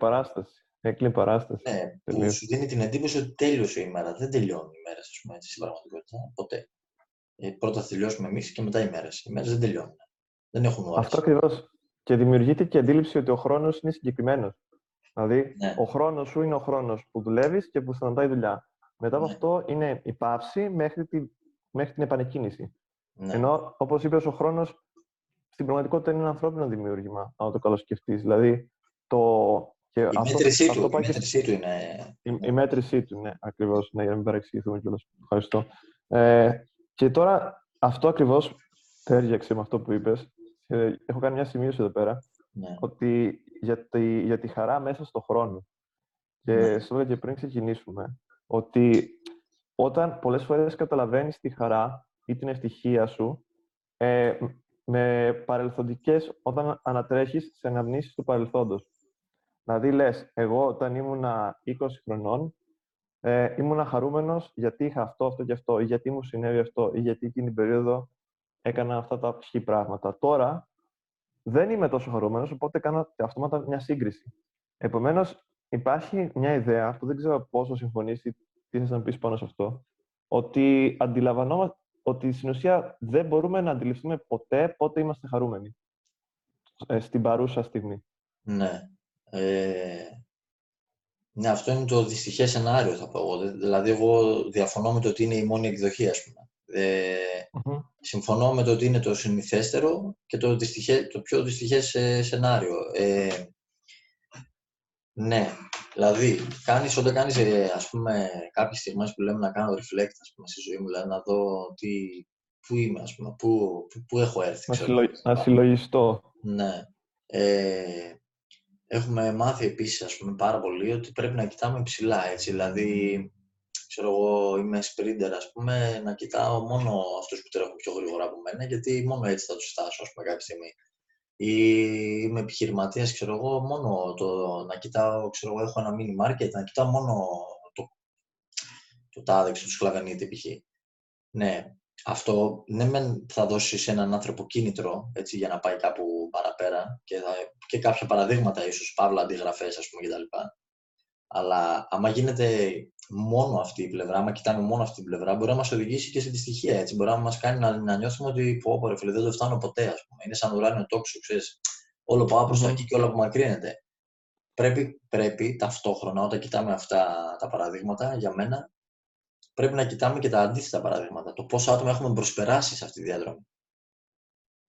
παράσταση. Ναι, που σου δίνει την εντύπωση ότι τέλειωσε η ημέρα. Δεν τελειώνουν οι μέρες, ας πούμε, έτσι, στην πραγματικότητα. Ποτέ. Πρώτα θα τελειώσουμε εμείς και μετά οι μέρες. Οι μέρες δεν τελειώνουν. Δεν έχουν ώρες. Αυτό ακριβώς. Και δημιουργείται και αντίληψη ότι ο χρόνος είναι συγκεκριμένος. Δηλαδή, ο χρόνος σου είναι ο χρόνος που δουλεύεις και που σταματάει η δουλειά. Μετά από αυτό είναι η πάυση μέχρι την επανεκκίνηση. Ενώ, όπως είπες, ο χρόνος. Στην πραγματικότητα είναι ένα ανθρώπινο δημιούργημα, αν το καλοσκεφτείς. Δηλαδή, η μέτρησή του είναι ακριβώς, για να μην παρεξηγηθούμε κιόλας. Ευχαριστώ. Και τώρα, αυτό ακριβώς τέριαξε με αυτό που είπες. Έχω κάνει μια σημείωση εδώ πέρα, ότι για τη χαρά μέσα στον χρόνο. Και σου έλεγα και πριν ξεκινήσουμε, ότι όταν πολλές φορές καταλαβαίνεις τη χαρά ή την ευτυχία σου, με παρελθοντικές, όταν ανατρέχεις σε αναμνήσεις του παρελθόντος. Δηλαδή, λες, εγώ όταν ήμουνα 20 χρονών, ήμουνα χαρούμενος γιατί είχα αυτό και αυτό, ή γιατί μου συνέβη αυτό, ή γιατί εκείνη την περίοδο έκανα αυτά τα χι πράγματα. Τώρα, δεν είμαι τόσο χαρούμενος, οπότε κάνω αυτόματα μια σύγκριση. Επομένως, υπάρχει μια ιδέα, που δεν ξέρω πόσο συμφωνείς ή τι θες να πεις πάνω σε αυτό, ότι αντιλαμβανόμαστε ότι στην ουσία δεν μπορούμε να αντιληφθούμε ποτέ πότε είμαστε χαρούμενοι στην παρούσα στιγμή. Ναι. Ναι, αυτό είναι το δυστυχές σενάριο, θα πω εγώ. Δηλαδή, εγώ διαφωνώ με το ότι είναι η μόνη εκδοχή, ας πούμε. Συμφωνώ με το ότι είναι το συνηθέστερο και το πιο δυστυχές σενάριο. Ναι. Δηλαδή, όταν κάνεις, ας πούμε, κάποιες στιγμές που λέμε να κάνω reflect, ας πούμε, στη ζωή μου, δηλαδή να δω πού είμαι, ας πούμε, πού έχω έρθει. Να συλλογιστώ. Ναι. Έχουμε μάθει επίσης, ας πούμε, πάρα πολύ ότι πρέπει να κοιτάμε ψηλά, έτσι. Δηλαδή, ξέρω εγώ, είμαι sprinter, ας πούμε, να κοιτάω μόνο αυτούς που τρέχουν πιο γρήγορα από μένα, γιατί μόνο έτσι θα τους φτάσω, ας πούμε, κάποια στιγμή. Ή είμαι επιχειρηματίας, ξέρω εγώ, μόνο να κοιτάω, ξέρω εγώ, έχω ένα mini market, να κοιτάω μόνο το τάδεξο του σκλαβενίτη, π.χ. Ναι, αυτό θα δώσει σε έναν άνθρωπο κίνητρο, έτσι, για να πάει κάπου παραπέρα και κάποια παραδείγματα, ίσως, παύλα, αντιγραφές, ας πούμε, κτλ. Αλλά άμα γίνεται μόνο αυτή η πλευρά, άμα κοιτάμε μόνο αυτή την πλευρά, μπορεί να μας οδηγήσει και σε δυστυχία, έτσι. Μπορεί να μας κάνει να νιώθουμε ότι πω, ρε φίλε, δεν το φτάνω ποτέ, ας πούμε. Είναι σαν ουράνιο τόξο, ξέρεις. Όλο πάω προς τα εκεί και όλο απομακρύνεται. Πρέπει ταυτόχρονα, όταν κοιτάμε αυτά τα παραδείγματα, για μένα, πρέπει να κοιτάμε και τα αντίθετα παραδείγματα. Το πόσα άτομα έχουμε προσπεράσει σε αυτή τη διαδρομή.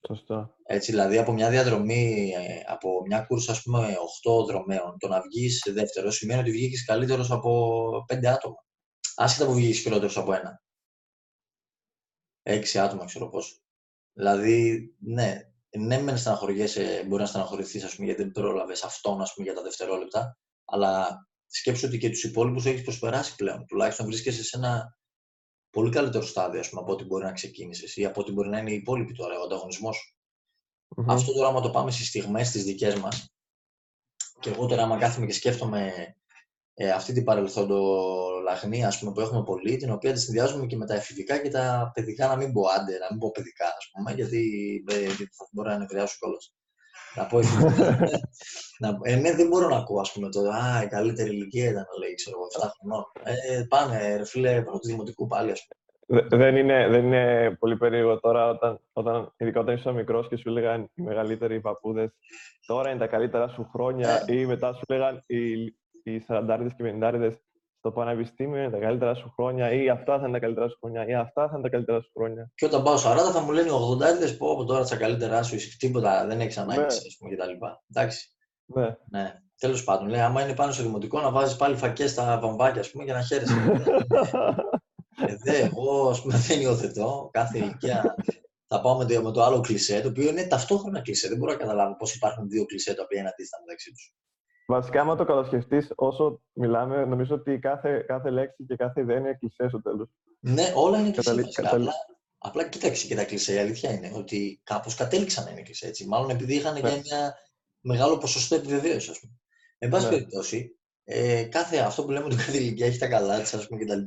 Σωστά. Έτσι, δηλαδή, από μια διαδρομή, από μια κούρσα, ας πούμε, 8 δρομέων, το να βγεις δεύτερο σημαίνει ότι βγήκες καλύτερος από 5 άτομα. Άσχετα που βγήκες χειρότερος από ένα. 6 άτομα, ξέρω πώς. Δηλαδή, ναι, μεν στεναχωριέσαι, μπορεί να στεναχωρηθείς, ας πούμε, γιατί δεν πρόλαβες αυτόν, ας πούμε, για τα δευτερόλεπτα, αλλά σκέψου ότι και τους υπόλοιπους έχεις προσπεράσει πλέον. Τουλάχιστον βρίσκεσαι σε ένα πολύ καλύτερο στάδιο, ας πούμε, από ό,τι μπορεί να ξεκίνησες ή από ό,τι μπορεί να είναι οι υπόλοιποι τώρα, ο ανταγωνισμός σου. Αυτό τώρα, άμα το πάμε στις στιγμές τις δικές μας, και εγώ τώρα, άμα κάθομαι και σκέφτομαι αυτή την παρελθοντολαχνία, ας πούμε, που έχουμε πολύ, την οποία τη συνδυάζουμε και με τα εφηβικά και τα παιδικά, να μην πω άντε, να μην πω παιδικά, ας πούμε, γιατί θα μπορώ να επηρεάσω κιόλας. Να πω ναι, δεν μπορώ να ακούω, ας πούμε, το «Α, η καλύτερη ηλικία ήταν», λέει, ξέρω, 7 χρονών. Πάμε, ρε φίλε, πρώτη δημοτικού πάλι, ας πούμε. Δεν είναι πολύ περίεργο τώρα, ειδικά όταν ήσουν μικρός και σου λέγαν οι μεγαλύτεροι παππούδες «Τώρα είναι τα καλύτερα σου χρόνια» ή μετά σου λέγαν οι 40'δες και 50'δες στο πανεπιστήμιο είναι τα καλύτερα σου χρόνια ή αυτά θα είναι τα καλύτερα σου χρόνια ή αυτά θα είναι τα καλύτερα σου χρόνια. Και όταν πάω 40 θα μου λένε 80'δες πω από τώρα τα καλύτερα σου ή τίποτα, δεν έχεις ανάγκη, ας πούμε, κτλ. Εντάξει. Ναι. Τέλος πάντων, λέει, άμα είναι πάνω στο δημοτικό να βάζεις πάλι φακές στα βαμβάκια, ας πούμε, για να χαίρεσαι. Εγώ, ας πούμε, δεν υιοθετώ. Κάθε ηλικία θα πάω με το άλλο κλισέ, το οποίο είναι ταυτόχρονα κλισέ. Δεν μπορώ να καταλάβω πώς υπάρχουν δύο κλισέ τα οποία είναι αντίστοιχα μεταξύ τους. Βασικά, άμα το κατασκεφτείς όσο μιλάμε, νομίζω ότι κάθε λέξη και κάθε ιδέα είναι κλισέ στο τέλος. Ναι, όλα είναι κλισέ. Απλά κοίταξε και τα κλισέ. Η αλήθεια είναι ότι κάπως κατέληξαν να είναι κλισέ. Έτσι. Μάλλον επειδή είχαν και ένα μεγάλο ποσοστό επιβεβαίωση, ας πούμε. Εν πάση περιπτώσει, αυτό που λέμε ότι κάθε ηλικία έχει τα καλά της, ας πούμε, κτλ.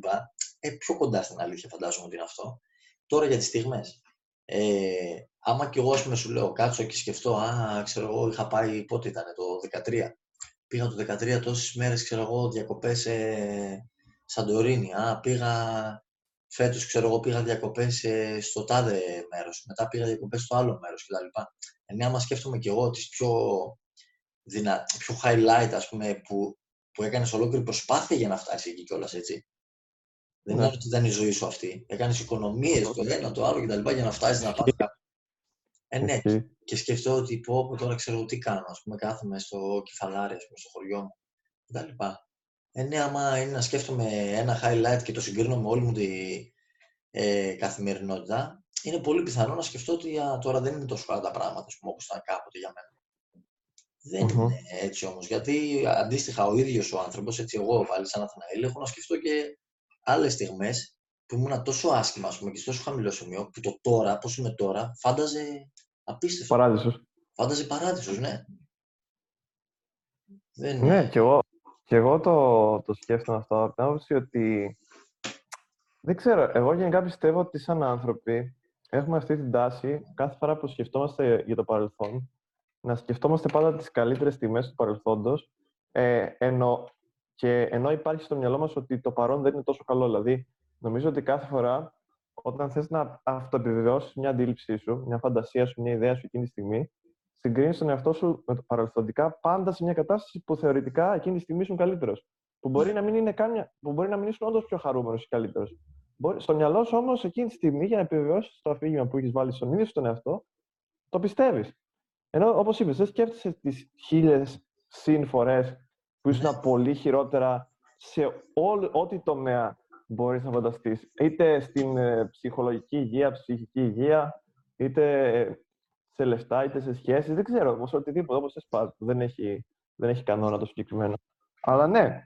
Πιο κοντά στην αλήθεια φαντάζομαι ότι είναι αυτό. Τώρα για τις στιγμές. Άμα κι εγώ, ας πούμε, σου λέω, κάτσω και σκεφτώ, ξέρω εγώ, είχα πάει, πότε ήταν, το 13. Πήγα το 13 τόσες μέρες, ξέρω εγώ, διακοπές σε Σαντορίνη. Φέτος, ξέρω εγώ, πήγα διακοπές στο τάδε μέρος. Μετά πήγα διακοπές στο άλλο μέρος κτλ. Άμα σκέφτομαι κι εγώ τις πιο highlight, ας πούμε, που έκανες ολόκληρη προσπάθεια για να φτάσεις εκεί κιόλας, έτσι. Δεν είναι ότι ήταν η ζωή σου αυτή. Έκανες οικονομίες, το ένα, το άλλο κτλ. Για να φτάσεις να πάρεις κάπου. Ναι. Και σκεφτώ ότι πω, τώρα ξέρω τι κάνω. Ας πούμε, κάθομαι στο Κεφαλάρι, ας πούμε, στο χωριό μου κτλ. Ναι, άμα είναι να σκέφτομαι ένα highlight και το συγκρίνω με όλη μου τη καθημερινότητα, είναι πολύ πιθανό να σκεφτώ ότι τώρα δεν είναι τόσο καλά τα πράγματα, ας πούμε, όπως ήταν κάποτε για μένα. Δεν είναι έτσι όμως. Γιατί αντίστοιχα ο ίδιος ο άνθρωπος, έτσι εγώ πάλι σαν Ναθαναήλ, έχω να σκεφτώ και άλλες στιγμές που ήμουν τόσο άσχημα, ας πούμε, και τόσο χαμηλό σημείο, που το τώρα, πώς είμαι τώρα, φάνταζε απίστευτο. Παράδεισος. Φάνταζε παράδεισος, ναι. Ναι, κι εγώ το σκέφτομαι αυτό από την άποψη ότι. Δεν ξέρω, εγώ γενικά πιστεύω ότι σαν άνθρωποι έχουμε αυτή την τάση κάθε φορά που σκεφτόμαστε για το παρελθόν να σκεφτόμαστε πάντα τις καλύτερες στιγμές του παρελθόντος. Ενώ υπάρχει στο μυαλό μας ότι το παρόν δεν είναι τόσο καλό. Δηλαδή, νομίζω ότι κάθε φορά όταν θες να αυτοεπιβεβαιώσεις μια αντίληψή σου, μια φαντασία σου, μια ιδέα σου εκείνη τη στιγμή, συγκρίνεις τον εαυτό σου με το παρελθοντικά πάντα σε μια κατάσταση που θεωρητικά εκείνη τη στιγμή ήσουν καλύτερος. Που μπορεί να μην είναι ήσουν όντως πιο χαρούμενος ή καλύτερος. Στο μυαλό σου όμως εκείνη τη στιγμή, για να επιβεβαιώσεις το αφήγημα που έχεις βάλει στον ίδιο στον εαυτό, το πιστεύεις. Ενώ, όπως είπες, δεν σκέφτεσαι τις χίλιες συμφορές που ήσουν πολύ χειρότερα σε ό,τι τομέα μπορείς να φανταστείς. Είτε στην ψυχολογική υγεία, ψυχική υγεία, είτε σε λεφτά, είτε σε σχέσεις. Δεν ξέρω, όπως οτιδήποτε, όπως εσπάς, δεν έχει κανόνα το συγκεκριμένο. Αλλά ναι,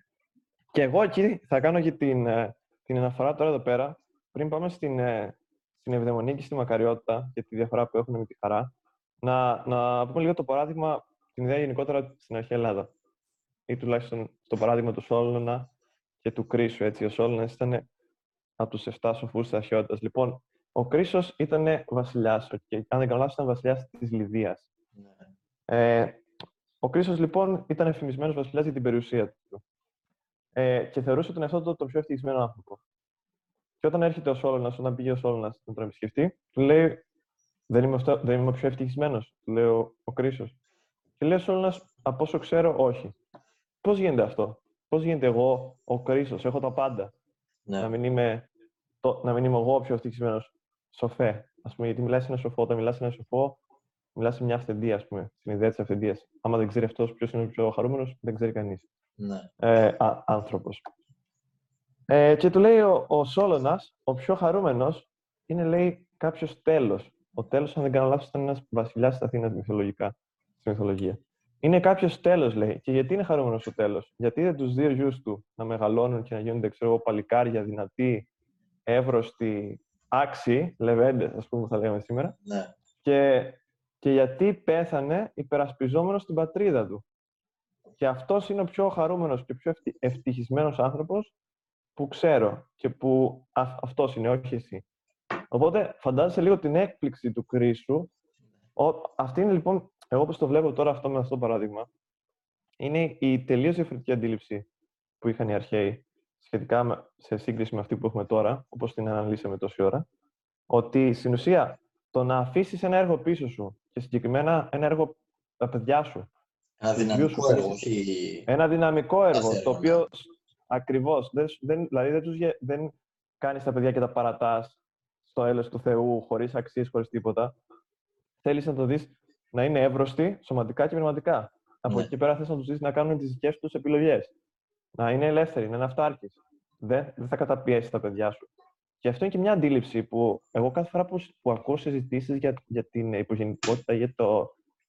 και εγώ εκεί θα κάνω και την αναφορά τώρα εδώ πέρα, πριν πάμε στην ευδαιμονία και στη μακαριότητα και τη διαφορά που έχουν με τη χαρά, να πούμε λίγο το παράδειγμα, την ιδέα γενικότερα στην αρχαία Ελλάδα. Ή τουλάχιστον το παράδειγμα του Σόλωνα και του Κρίσου. Έτσι. Ο Σόλωνας ήταν από τους 7 σοφούς της αρχαιότητας. Λοιπόν, ο Κρίσος ήταν βασιλιάς, και αν δεν κάνω λάθος, ήταν βασιλιάς της Λυδίας. Ο Κρίσος, λοιπόν, ήταν εφημισμένος βασιλιάς για την περιουσία του. Και θεωρούσε τον εαυτό του τον πιο ευτυχισμένο άνθρωπο. Και όταν πήγε ο Σόλωνας να τον επισκεφτεί, του λέει: Δεν είμαι πιο ευτυχισμένος, του λέει ο Κρίσος. Και λέει ο Σόλωνας: Από όσο ξέρω, όχι. Πώς γίνεται αυτό, πώς γίνεται εγώ, ο Κρίσος, έχω τα πάντα, να μην είμαι εγώ πιο ευτυχισμένος, σοφέ, ας πούμε, γιατί μιλάς σε ένα σοφό, όταν μιλάς σε ένα σοφό, μιλάς σε μια αυθεντία, ας πούμε, στην ιδέα της αυθεντίας. Άμα δεν ξέρει αυτός ποιος είναι ο πιο χαρούμενος, δεν ξέρει κανείς άνθρωπος. Και του λέει ο Σόλωνας, ο πιο χαρούμενος είναι, λέει, κάποιος Τέλλος. Ο Τέλλος, αν δεν κάνω λάθος, ήταν ένας βασιλιάς της Αθήνας στη μυθολογία. Είναι κάποιος Τέλος, λέει. Και γιατί είναι χαρούμενος ο Τέλος? Γιατί είδε τους δύο γιους του να μεγαλώνουν και να γίνονται, ξέρω εγώ, παλικάρια, δυνατοί, εύρωστοι, άξιοι, λεβέντες, ας πούμε, θα λέγαμε σήμερα. Ναι. Και γιατί πέθανε υπερασπιζόμενος την πατρίδα του. Και αυτός είναι ο πιο χαρούμενος και πιο ευτυχισμένος άνθρωπος που ξέρω και που αυτός είναι, όχι εσύ. Οπότε φαντάζεσαι λίγο την έκπληξη του Κρίσου. Αυτή είναι λοιπόν, εγώ όπως το βλέπω τώρα αυτό με αυτό το παράδειγμα, είναι η τελείως διαφορετική αντίληψη που είχαν οι αρχαίοι σχετικά σε σύγκριση με αυτή που έχουμε τώρα, όπως την αναλύσαμε τόση ώρα, ότι στην ουσία το να αφήσεις ένα έργο πίσω σου και συγκεκριμένα ένα έργο τα παιδιά σου. Ένα δυναμικό έργο. Ένα δυναμικό έργο, το οποίο ακριβώς, δηλαδή δεν κάνεις τα παιδιά και τα παρατάς στο έλεος του Θεού, χωρίς αξίες, χωρίς τίποτα. Θέλεις να το δεις να είναι εύρωστοι σωματικά και πνευματικά. Από εκεί πέρα θες να τους δεις να κάνουν τις δικές τους επιλογές. Να είναι ελεύθεροι, να είναι αυτάρκης. Δεν θα καταπιέσεις τα παιδιά σου. Και αυτό είναι και μια αντίληψη που εγώ κάθε φορά που ακούω συζητήσεις για την υπογεννητικότητα,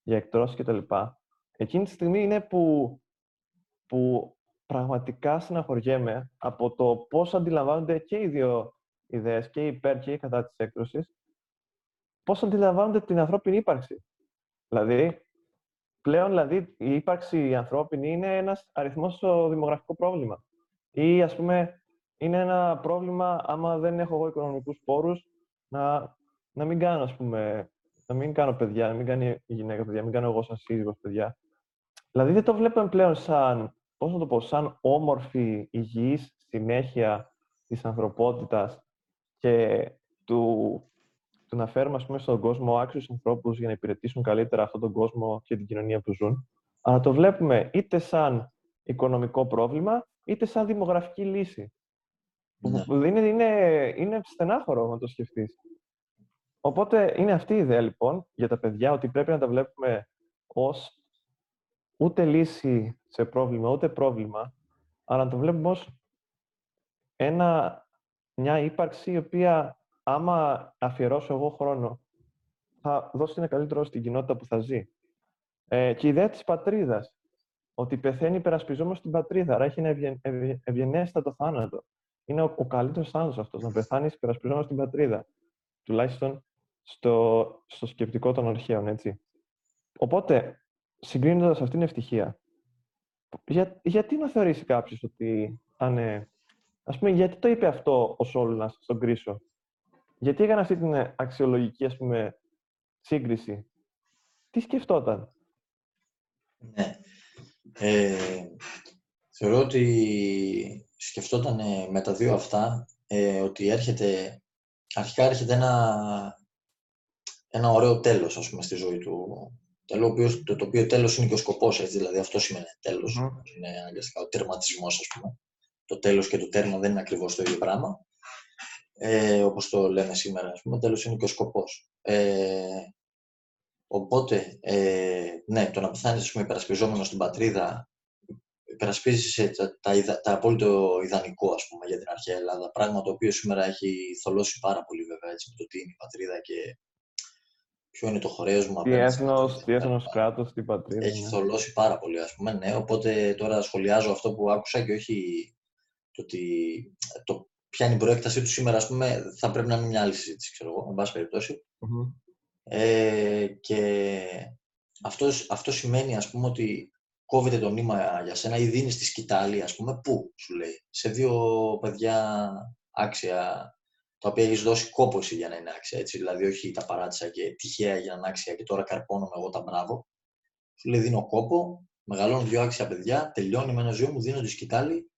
για εκτρώσεις κτλ. Εκείνη τη στιγμή είναι που πραγματικά συναχωριέμαι από το πώς αντιλαμβάνονται και οι δύο ιδέες, και υπέρ και κατά της έκτρωσης, πώς αντιλαμβάνονται την ανθρώπινη ύπαρξη. Δηλαδή, πλέον η ύπαρξη η ανθρώπινη είναι ένας αριθμός στο δημογραφικό πρόβλημα. Ή, ας πούμε, είναι ένα πρόβλημα άμα δεν έχω εγώ οικονομικούς πόρους να μην κάνω, ας πούμε, να μην κάνω παιδιά, να μην κάνει η γυναίκα παιδιά, να μην κάνω εγώ σαν σύζυγος παιδιά. Δηλαδή, δεν το βλέπουμε πλέον σαν, πώς να το πω, σαν όμορφη, υγιής συνέχεια της ανθρωπότητας και του να φέρουμε, ας πούμε, στον κόσμο άξιους ανθρώπους για να υπηρετήσουν καλύτερα αυτόν τον κόσμο και την κοινωνία που ζουν. Αλλά το βλέπουμε είτε σαν οικονομικό πρόβλημα, είτε σαν δημογραφική λύση. Ναι. Είναι στενάχωρο να το σκεφτείς. Οπότε είναι αυτή η ιδέα, λοιπόν, για τα παιδιά, ότι πρέπει να τα βλέπουμε ως ούτε λύση σε πρόβλημα, ούτε πρόβλημα, αλλά να το βλέπουμε ως μια ύπαρξη η οποία, άμα αφιερώσω εγώ χρόνο, θα δώσει ένα καλύτερο στην κοινότητα που θα ζει. Και η ιδέα της πατρίδας, ότι πεθαίνει υπερασπιζόμενος την πατρίδα, άρα έχει ένα ευγενέστατο θάνατο. Είναι ο καλύτερος θάνατος αυτός, να πεθάνεις υπερασπιζόμενος την πατρίδα. Τουλάχιστον στο σκεπτικό των αρχαίων, έτσι. Οπότε, συγκρίνοντας αυτήν την ευτυχία, γιατί να θεωρήσει κάποιος ότι αν... Ας πούμε, γιατί το είπε αυτό ο Σόλωνας στον Κρίσο? Γιατί έκανε αυτή την αξιολογική, ας πούμε, σύγκριση? Τι σκεφτόταν? Ναι. Θεωρώ ότι σκεφτόταν με τα δύο αυτά ότι αρχικά έρχεται ένα ωραίο τέλος, ας πούμε, στη ζωή του. Το οποίο τέλος είναι και ο σκοπός, έτσι, δηλαδή αυτό σημαίνει τέλος. Είναι αναγκαστικά ο τερματισμός, ας πούμε. Το τέλος και το τέρμα δεν είναι ακριβώς το ίδιο πράγμα. Όπως το λέμε σήμερα, ας πούμε, τέλος είναι και ο σκοπός. Οπότε, ναι, το να πεθάνεις, ας πούμε, υπερασπιζόμενος στην πατρίδα, υπερασπίζεις τα απόλυτο ιδανικό, ας πούμε, για την αρχαία Ελλάδα. Πράγμα το οποίο σήμερα έχει θολώσει πάρα πολύ, βέβαια, έτσι, με το τι είναι η πατρίδα και ποιο είναι το χωρέωσμα. Τι έθνος, κράτος, τι πατρίδα. Έχει θολώσει πάρα πολύ, ας πούμε, ναι. Οπότε τώρα σχολιάζω αυτό που άκουσα και όχι ότι ποια είναι η προέκτασή του σήμερα, ας πούμε, θα πρέπει να είναι μια άλλη συζήτηση, ξέρω εγώ, εν πάση περιπτώσει. Και αυτό σημαίνει, ας πούμε, ότι κόβεται το νήμα για σένα ή δίνεις τη σκητάλη, ας πούμε, που σου λέει, σε δύο παιδιά άξια, τα οποία έχεις δώσει κόπο για να είναι άξια, έτσι, δηλαδή όχι τα παράτησα και τυχαία για να είναι άξια και τώρα καρπώνομαι εγώ τα μπράβο. Σου λέει, δίνω κόπο, μεγαλώνω δύο άξια παιδιά, τελειώνει με ένα ζωή μου, δίνω τη σκητάλη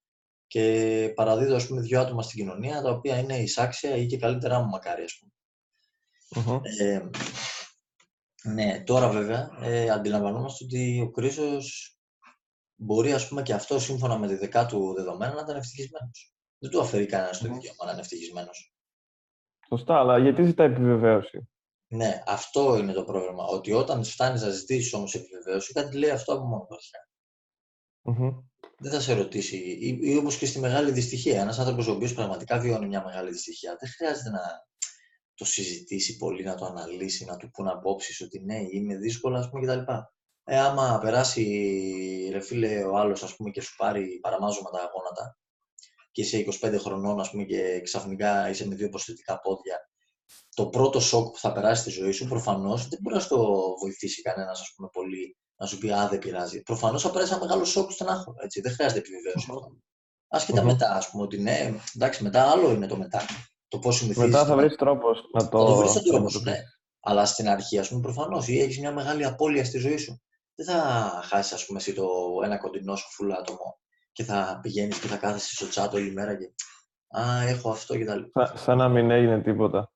και παραδίδω, ας πούμε, δύο άτομα στην κοινωνία, τα οποία είναι εισάξια ή και καλύτερά μου μακάρι, ας πούμε. Ναι, τώρα βέβαια αντιλαμβανόμαστε ότι ο Κρίσος μπορεί, ας πούμε, και αυτό σύμφωνα με τη δικά του δεδομένα να ήταν ευτυχισμένος. Δεν του αφαιρεί κανένας το δικαίωμα να είναι ευτυχισμένος. Σωστά, αλλά γιατί ζητά επιβεβαίωση? Ναι, αυτό είναι το πρόβλημα. Ότι όταν φτάνεις να ζητήσεις όμως επιβεβαίωση, κάτι λέει αυτό από μόνο του αρχικά. Δεν θα σε ρωτήσει, ή όπως και στη μεγάλη δυστυχία. Ένας άνθρωπος ο οποίος πραγματικά βιώνει μια μεγάλη δυστυχία, δεν χρειάζεται να το συζητήσει πολύ, να το αναλύσει, να του πουν απόψεις ότι ναι, είμαι δύσκολα, ας πούμε, κτλ. Άμα περάσει, ρε φίλε, ο άλλος, ας πούμε, και σου πάρει παραμάζωμα τα γόνατα και είσαι 25 χρονών, ας πούμε, και ξαφνικά είσαι με δύο προσθετικά πόδια, το πρώτο σοκ που θα περάσει στη ζωή σου, προφανώς, δεν μπορεί να το βοηθήσει κανένας, ας πούμε, πολύ να σου πει, α, δεν πειράζει. Προφανώς θα πέρασε ένα μεγάλο σοκ στον άγχο. Δεν χρειάζεται επιβεβαίωση. Άσχετα μετά, ας πούμε, ότι ναι, εντάξει, μετά άλλο είναι το μετά. Το πώς συνηθίζεις. Μετά θα βρεις τρόπος να το. Θα το βρεις τον τρόπο σου, ναι. Αλλά στην αρχή, ας πούμε, προφανώς ή έχεις μια μεγάλη απώλεια στη ζωή σου. Δεν θα χάσεις, ας πούμε, εσύ το ένα κοντινό σου φουλ άτομο και θα πηγαίνεις και θα κάθεσαι στο τσάτο όλη μέρα και. Α, έχω αυτό και τα λοιπά. Σαν να μην έγινε τίποτα.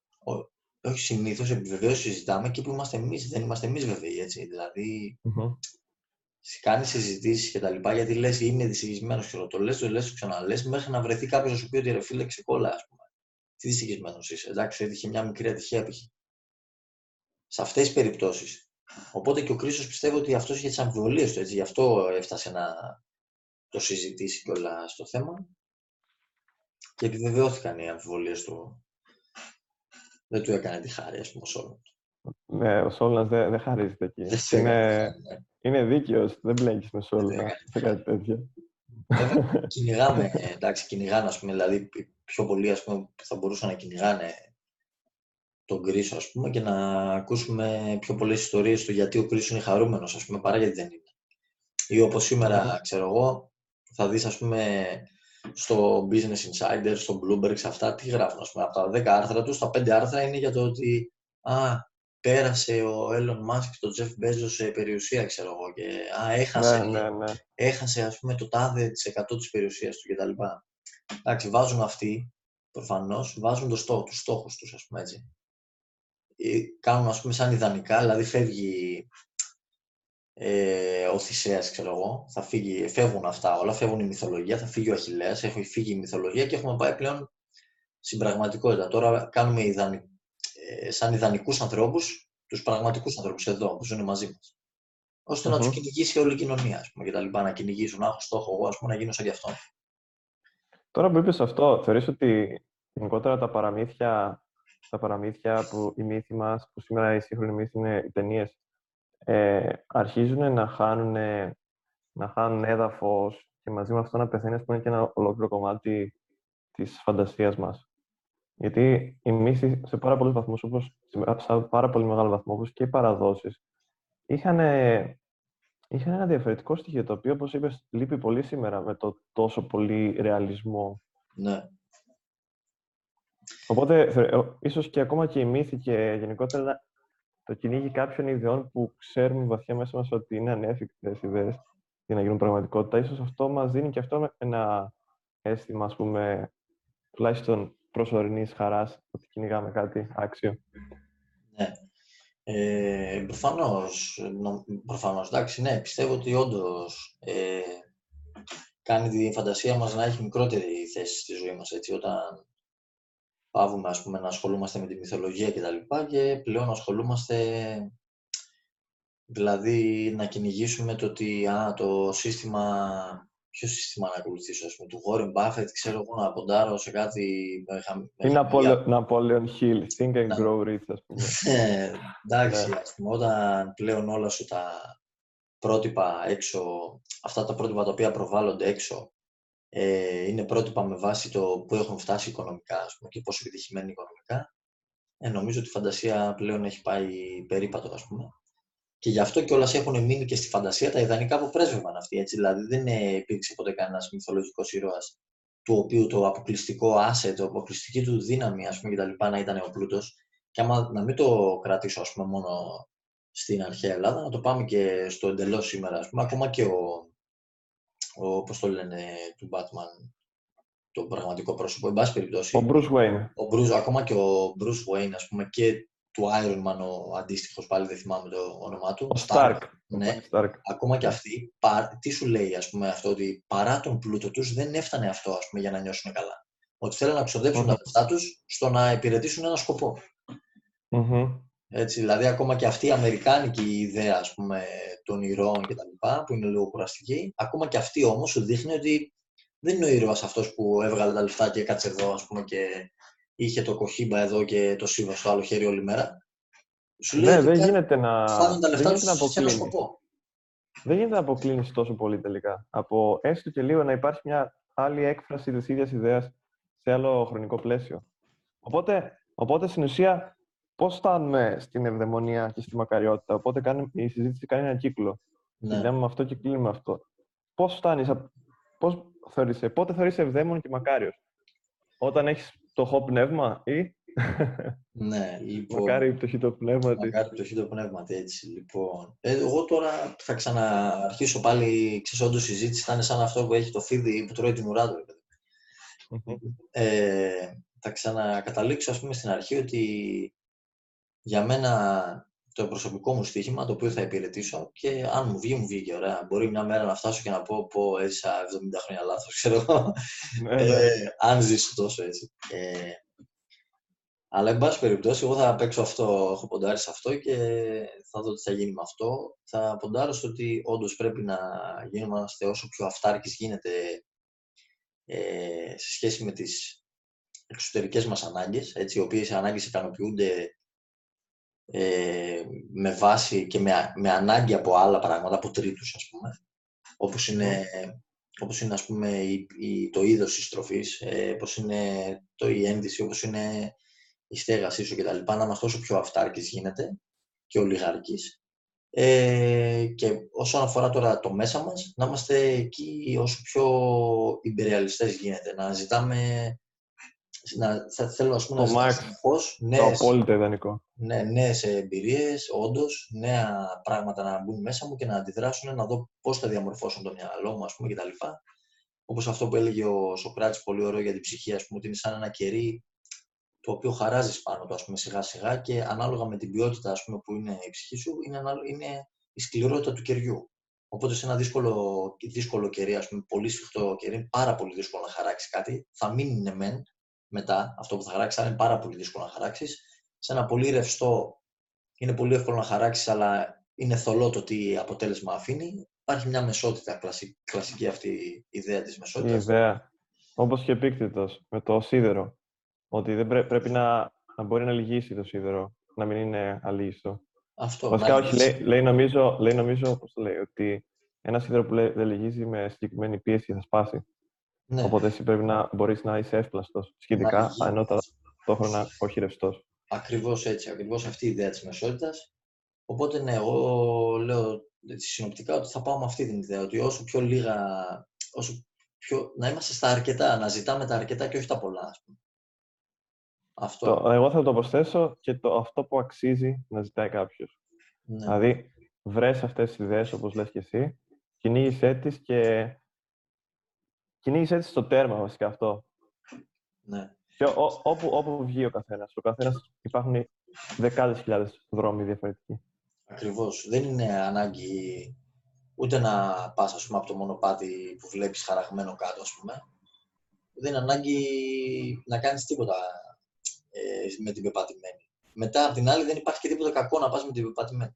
Όχι, συνήθως επιβεβαίωση συζητάμε και που είμαστε εμείς, δεν είμαστε εμείς βέβαιοι, έτσι. Δηλαδή, κάνεις συζητήσεις και τα λοιπά, γιατί λες είναι δυστυχισμένος και το λες, το λες, το ξαναλές, μέχρι να βρεθεί κάποιος να σου πει ότι ρε φίλε ξεκόλα, ας πούμε. Τι δυστυχισμένος είσαι, εντάξει, έτυχε μια μικρή ατυχία, έπαιχε. Σε αυτές τις περιπτώσεις. Οπότε και ο Κρίσος πιστεύω ότι αυτός είχε τις αμφιβολίες του, έτσι. Γι' αυτό έφτασε να το συζητήσει κιόλα στο θέμα. Και επιβεβαιώθηκαν οι αμφιβολίες του. Δεν του έκανε τη χάρη, ας πούμε, ο Σόλων. Ναι, ο Σόλων δεν χαρίζεται εκεί. Είναι δίκαιος, δεν μπλέκεις με Σόλωνα σε κάτι τέτοιο. Κυνηγάμε, εντάξει, κυνηγάνε, ας πούμε, δηλαδή πιο πολλοί ας πούμε, θα μπορούσαν να κυνηγάνε τον Κρίσο, ας πούμε, και να ακούσουμε πιο πολλές ιστορίες του γιατί ο Κρίσος είναι χαρούμενος, ας πούμε, παρά γιατί δεν είναι. Ή όπως σήμερα, ξέρω εγώ, θα δεις, ας πούμε, στο Business Insider, στο Bloomberg, σε αυτά, τι γράφουν, ας πούμε, από τα 10 άρθρα τους, τα 5 άρθρα είναι για το ότι πέρασε ο Elon Musk και τον Jeff Bezos σε περιουσία, ξέρω εγώ, και έχασε, έχασε, ας πούμε, το τάδε της 100% της περιουσίας του κτλ. Εντάξει, βάζουν αυτοί, προφανώς, βάζουν τους στόχους τους, ας πούμε, έτσι. Κάνουν, ας πούμε, σαν ιδανικά, δηλαδή φεύγει ο Θησέας, ξέρω εγώ, θα φύγει, φεύγουν αυτά όλα, φεύγουν η μυθολογία, θα φύγει ο Αχιλλέας, έχει φύγει η μυθολογία και έχουμε πάει πλέον στην πραγματικότητα. Τώρα κάνουμε σαν ιδανικούς ανθρώπους, τους πραγματικούς ανθρώπους εδώ, που ζουν μαζί μας. Ώστε να τους κυνηγήσει όλη η κοινωνία, ας πούμε, και τα λοιπά, να κυνηγήσουν, να έχω στόχο εγώ, ας πούμε, να γίνω σαν κι αυτό. Τώρα που είπες αυτό, θεωρείς ότι γενικότερα τα παραμύθια που οι μύθοι μας, που σήμερα οι σύγχρονοι μύθοι είναι οι ταινίες, αρχίζουν να χάνουν έδαφος και μαζί με αυτό να πεθαίνει, ας πούμε, και ένα ολόκληρο κομμάτι της φαντασίας μας. Γιατί οι μύθοι σε πάρα πολλούς βαθμούς, όπως και οι παραδόσεις, είχαν ένα διαφορετικό στοιχείο, το οποίο, όπως είπες, λείπει πολύ σήμερα με το τόσο πολύ ρεαλισμό. Ναι. Οπότε, ίσως και ακόμα και οι μύθοι και γενικότερα το κυνήγι κάποιων ιδεών που ξέρουμε βαθιά μέσα μας ότι είναι ανέφικτες ιδέες για να γίνουν πραγματικότητα, ίσως αυτό μας δίνει και αυτό ένα αίσθημα, ας πούμε, τουλάχιστον προσωρινής χαράς, ότι κυνηγάμε κάτι άξιο. Ναι. Προφανώς, εντάξει, ναι, πιστεύω ότι όντως κάνει τη φαντασία μας να έχει μικρότερη θέση στη ζωή μας, έτσι, όταν παύουμε, ας πούμε, να ασχολούμαστε με τη μυθολογία και τα λοιπά και πλέον ασχολούμαστε, δηλαδή, να κυνηγήσουμε το ότι το σύστημα. Ποιο σύστημα να ακολουθήσω, ας πούμε, του Warren Buffett, ξέρω εγώ, να ποντάρω σε κάτι. Ή Napoleon Hill, think and grow rich, ας πούμε. Εντάξει, ας πούμε, όταν πλέον όλα σου τα πρότυπα έξω, αυτά τα πρότυπα τα οποία προβάλλονται έξω, είναι πρότυπα με βάση το που έχουν φτάσει οικονομικά, ας πούμε, και πόσο επιτυχημένοι οικονομικά, νομίζω ότι η φαντασία πλέον έχει πάει περίπατο, ας πούμε. Και γι' αυτό κιόλας έχουν μείνει και στη φαντασία τα ιδανικά που πρέσβευαν αυτοί. Έτσι. Δηλαδή, δεν υπήρξε ποτέ κανένας μυθολογικός ήρωας του οποίου το αποκλειστικό asset, η αποκλειστική του δύναμη, ας πούμε, κτλ. Να ήταν ο πλούτος. Και άμα να μην το κρατήσω, ας πούμε, μόνο στην αρχαία Ελλάδα, να το πάμε και στο εντελώς σήμερα, ας πούμε. Ακόμα και όπως το λένε, του Μπάτμαν, το πραγματικό πρόσωπο, εν πάση περιπτώσει. Ο Μπρους Γουέιν. Ακόμα και ο Μπρους Γουέιν, ας πούμε, και του Άιρον Μαν, ο αντίστοιχος, πάλι δεν θυμάμαι το όνομά του. Ο Σταρκ. Ναι, Σταρκ. Ακόμα και αυτοί, τι σου λέει, ας πούμε, αυτό, ότι παρά τον πλούτο τους δεν έφτανε αυτό, ας πούμε, για να νιώσουν καλά. Ότι θέλουν να ξοδέψουν τα λεφτά τους στο να υπηρετήσουν ένα σκοπό. Έτσι, δηλαδή, ακόμα και αυτή η αμερικάνικη ιδέα, ας πούμε, των ηρώων κτλ., που είναι λίγο κουραστική, ακόμα και αυτή όμως σου δείχνει ότι δεν είναι ο ήρωας αυτός που έβγαλε τα λεφτά και κάτσε εδώ, ας πούμε, και είχε το κοχύμπα εδώ και το σύμβα στο άλλο χέρι όλη μέρα. Σου λέει ότι φτάνουν τα λεφτά τους σε ένα σκοπό. Δεν γίνεται να αποκλίνεις τόσο πολύ τελικά. Από έστω και λίγο να υπάρχει μια άλλη έκφραση της ίδιας ιδέας σε άλλο χρονικό πλαίσιο. Οπότε στην ουσία, πώς φτάνουμε στην ευδαιμονία και στη μακαριότητα. Οπότε η συζήτηση κάνει έναν κύκλο. Μιλάμε με αυτό και κλείνουμε με αυτό. Πώς φτάνεις, πότε θεωρείς ευδαίμον και μακάριος? Όταν έχεις πτωχό πνεύμα ή... Ναι, λοιπόν... Μακάρι πτωχήτο πνεύμα της. Μακάρι πτωχήτο πνεύμα, έτσι, λοιπόν. Εγώ τώρα θα ξαναρχίσω πάλι, ξέρεις, όντως συζήτηση, θα είναι σαν αυτό που έχει το φίδι που τρώει τη μουρά του. Θα ξανακαταλήξω, ας πούμε, στην αρχή ότι για μένα... το προσωπικό μου στοίχημα, το οποίο θα υπηρετήσω και αν μου βγει, μου βγήκε ωραία. Μπορεί μια μέρα να φτάσω και να πω, πω έζησα 70 χρόνια λάθος, ξέρω εγώ. Αν ζήσω τόσο έτσι. Αλλά, εν πάση περιπτώσει, εγώ θα παίξω αυτό, έχω ποντάρει σε αυτό και θα δω τι θα γίνει με αυτό. Θα ποντάρω στο ότι όντως πρέπει να γίνομαστε όσο πιο αυτάρκης γίνεται σε σχέση με τις εξωτερικές μας ανάγκες, έτσι, οι οποίες ανάγκες ικανοποιούνται με βάση και με ανάγκη από άλλα πράγματα, από τρίτους, ας πούμε, όπως είναι ας πούμε, το είδος της τροφής, όπως είναι η ένδυση, όπως είναι η στέγασή σου κτλ. Να είμαστε όσο πιο αυτάρκης γίνεται και ολιγαρκής. Και όσον αφορά τώρα το μέσα μας, να είμαστε εκεί όσο πιο υπερεαλιστές γίνεται, να ζητάμε... θα θέλω, ας πούμε, να ζητήσω συνεχώς νέες εμπειρίες, όντως, νέα πράγματα να μπουν μέσα μου και να αντιδράσουν, να δω πώς θα διαμορφώσουν το μυαλό μου, ας πούμε, κτλ. Όπως αυτό που έλεγε ο Σωκράτης, πολύ ωραίο για την ψυχή, ας πούμε, ότι είναι σαν ένα κερί το οποίο χαράζεις πάνω του, ας πούμε, σιγά-σιγά και ανάλογα με την ποιότητα, ας πούμε, που είναι η ψυχή σου, είναι η σκληρότητα του κεριού. Οπότε σε ένα δύσκολο κερί, ας πούμε, πολύ σφιχτό κερί, είναι πάρα πολύ δύσκολο να χαράξει κάτι, θα μείνει μεν. Μετά, αυτό που θα χαράξει, θα είναι πάρα πολύ δύσκολο να χαράξεις. Σε ένα πολύ ρευστό, είναι πολύ εύκολο να χαράξεις, αλλά είναι θολό το τι αποτέλεσμα αφήνει. Υπάρχει μια μεσότητα, κλασική αυτή η ιδέα της μεσότητας. Ιδέα. Όπως και Επίκτητος, με το σίδερο. Ότι δεν πρέπει να μπορεί να λυγίσει το σίδερο, να μην είναι αλύιστο. Αυτό. Βασικά, όχι, λέει, νομίζω, πώς το λέει, ότι ένα σίδερο που δεν λυγίζει με συγκεκριμένη πίεση θα σπάσει. Ναι. Οπότε εσύ πρέπει να μπορείς να είσαι εύπλαστος σχετικά, ενώ ταυτόχρονα όχι ρευστός. Ακριβώς έτσι, ακριβώς αυτή η ιδέα της μεσότητας. Οπότε ναι, εγώ λέω συνοπτικά ότι θα πάω με αυτή την ιδέα, ότι όσο πιο λίγα, να είμαστε στα αρκετά, να ζητάμε τα αρκετά και όχι τα πολλά, ας πούμε. Αυτό. Εγώ θα το προσθέσω και αυτό που αξίζει να ζητάει κάποιος. Ναι. Δηλαδή, βρες αυτές τις ιδέες, όπως λες και εσύ, κυνήγησέ τις και... κυνήγησε έτσι στο τέρμα, βασικά, αυτό. Ναι. Και όπου βγει ο καθένας. Ο καθένας υπάρχουν δεκάδες χιλιάδες δρόμοι διαφορετικοί. Ακριβώς. Δεν είναι ανάγκη ούτε να πας, ας πούμε, από το μονοπάτι που βλέπεις χαραγμένο κάτω, ας πούμε. Δεν είναι ανάγκη να κάνεις τίποτα με την πεπατημένη. Μετά, απ' την άλλη, δεν υπάρχει και τίποτα κακό να πας με την πεπατημένη.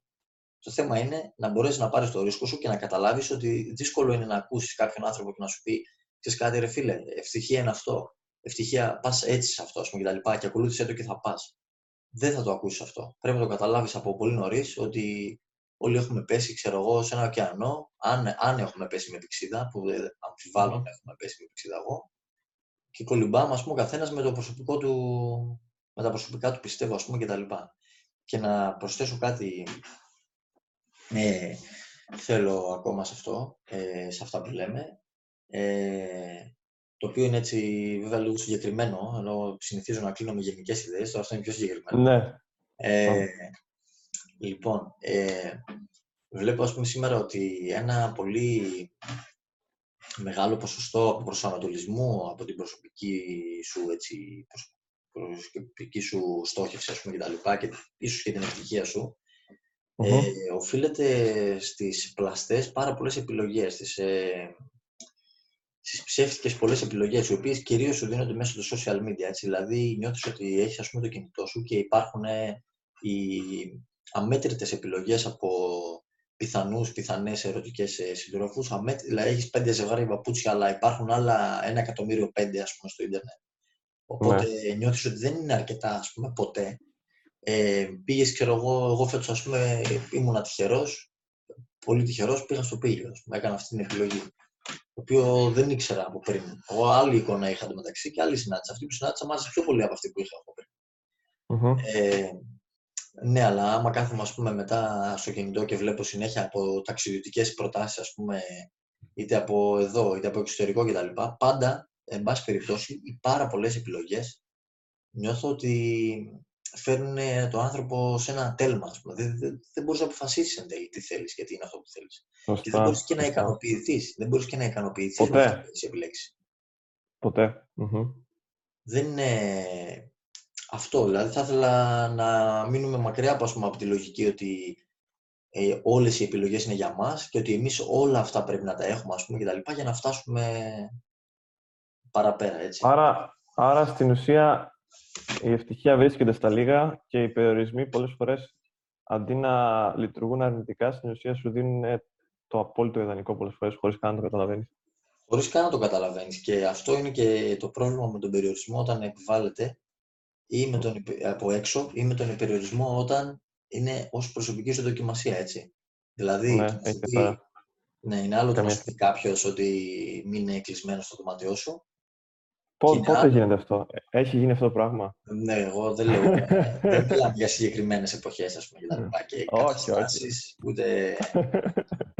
Το θέμα είναι να μπορέσεις να πάρεις το ρίσκο σου και να καταλάβεις ότι δύσκολο είναι να ακούσεις κάποιον άνθρωπο και να σου πει: ξέρεις κάτι, ρε φίλε, ευτυχία είναι αυτό. Ευτυχία, πας έτσι σε αυτό, ας πούμε, κτλ. Και ακολούθησε το και θα πας. Δεν θα το ακούσεις αυτό. Πρέπει να το καταλάβεις από πολύ νωρίς ότι όλοι έχουμε πέσει, ξέρω εγώ, σε ένα ωκεανό. Αν έχουμε πέσει με πηξίδα, που αμφιβάλλω να έχουμε πέσει με πηξίδα εγώ. Και κολυμπάμε, ας πούμε, ο καθένας με τα προσωπικά του πιστεύω, ας πούμε, κτλ. Και να προσθέσω κάτι. Θέλω ακόμα σε αυτό, σε αυτά που λέμε. Το οποίο είναι έτσι, βέβαια, λίγο συγκεκριμένο, ενώ συνηθίζω να κλείνω με γενικές ιδέες, τώρα αυτό είναι πιο συγκεκριμένο. Ναι. Λοιπόν, βλέπω, ας πούμε, σήμερα ότι ένα πολύ μεγάλο ποσοστό προσανατολισμού από την προσωπική σου στόχευση, ας πούμε, και τα λοιπά, και ίσως και την επιτυχία σου, οφείλεται στις πλαστές πάρα πολλές επιλογές, στις ψεύτικες πολλές επιλογές, οι οποίες κυρίως σου δίνονται μέσω των social media. Έτσι. Δηλαδή, νιώθεις ότι έχεις, ας πούμε, το κινητό σου και υπάρχουν οι αμέτρητες επιλογές από πιθανές ερωτικές συντρόφους. Δηλαδή, έχεις 5 ζευγάρια παπούτσια, αλλά υπάρχουν άλλα 1.5 εκατομμύριο, ας πούμε, στο ίντερνετ. Οπότε, νιώθεις ότι δεν είναι αρκετά, ας πούμε, ποτέ. Πήγες, ξέρω εγώ φέτος, ας πούμε, ήμουν τυχερός, πολύ τυχερός, πήγα στο Πήλιο, ας πούμε, έκανα αυτή την επιλογή, το οποίο δεν ήξερα από πριν. Εγώ άλλη εικόνα είχα το μεταξύ και άλλη συνάντησα. Αυτή που συνάντησα μ' άρεσε πιο πολύ από αυτή που είχα από πριν. Ναι, αλλά άμα κάθομαι ας πούμε, μετά στο κινητό και βλέπω συνέχεια από ταξιδιωτικές προτάσεις, ας πούμε, είτε από εδώ είτε από εξωτερικό κτλ. Πάντα, εν πάση περιπτώσει, οι πάρα πολλές επιλογές νιώθω ότι φέρνουν τον άνθρωπο σε ένα τέλμα. Ας πούμε. Δεν μπορείς να αποφασίσεις εν τέλει τι θέλεις και τι είναι αυτό που θέλεις. Σωστά, και δεν μπορείς και να ικανοποιηθείς. Δεν μπορείς και να ικανοποιηθείς με αυτό που έχεις επιλέξει. Ποτέ. Mm-hmm. Δεν είναι αυτό. Δηλαδή θα ήθελα να μείνουμε μακριά από, πούμε, από τη λογική ότι όλες οι επιλογές είναι για μας και ότι εμείς όλα αυτά πρέπει να τα έχουμε, ας πούμε, και τα λοιπά, για να φτάσουμε παραπέρα. Έτσι. Άρα στην ουσία η ευτυχία βρίσκεται στα λίγα και οι περιορισμοί πολλές φορές αντί να λειτουργούν αρνητικά, στην ουσία σου δίνουν το απόλυτο ιδανικό πολλές φορές, χωρίς καν να το καταλαβαίνεις. Χωρίς καν να το καταλαβαίνεις. Και αυτό είναι και το πρόβλημα με τον περιορισμό όταν επιβάλλεται ή με τον, από έξω ή με τον περιορισμό όταν είναι ως προσωπική σου δοκιμασία, έτσι. Δηλαδή, είναι άλλο το να σου πει κάποιος ότι μην είναι κλεισμένο στο δωμάτιό σου. Πότε γίνεται αυτό? Έχει γίνει αυτό το πράγμα? Ναι, εγώ δεν λέω. Δεν μιλάμε για συγκεκριμένες εποχές, ας πούμε, για τα λοιπά και καταστάσεις, ούτε.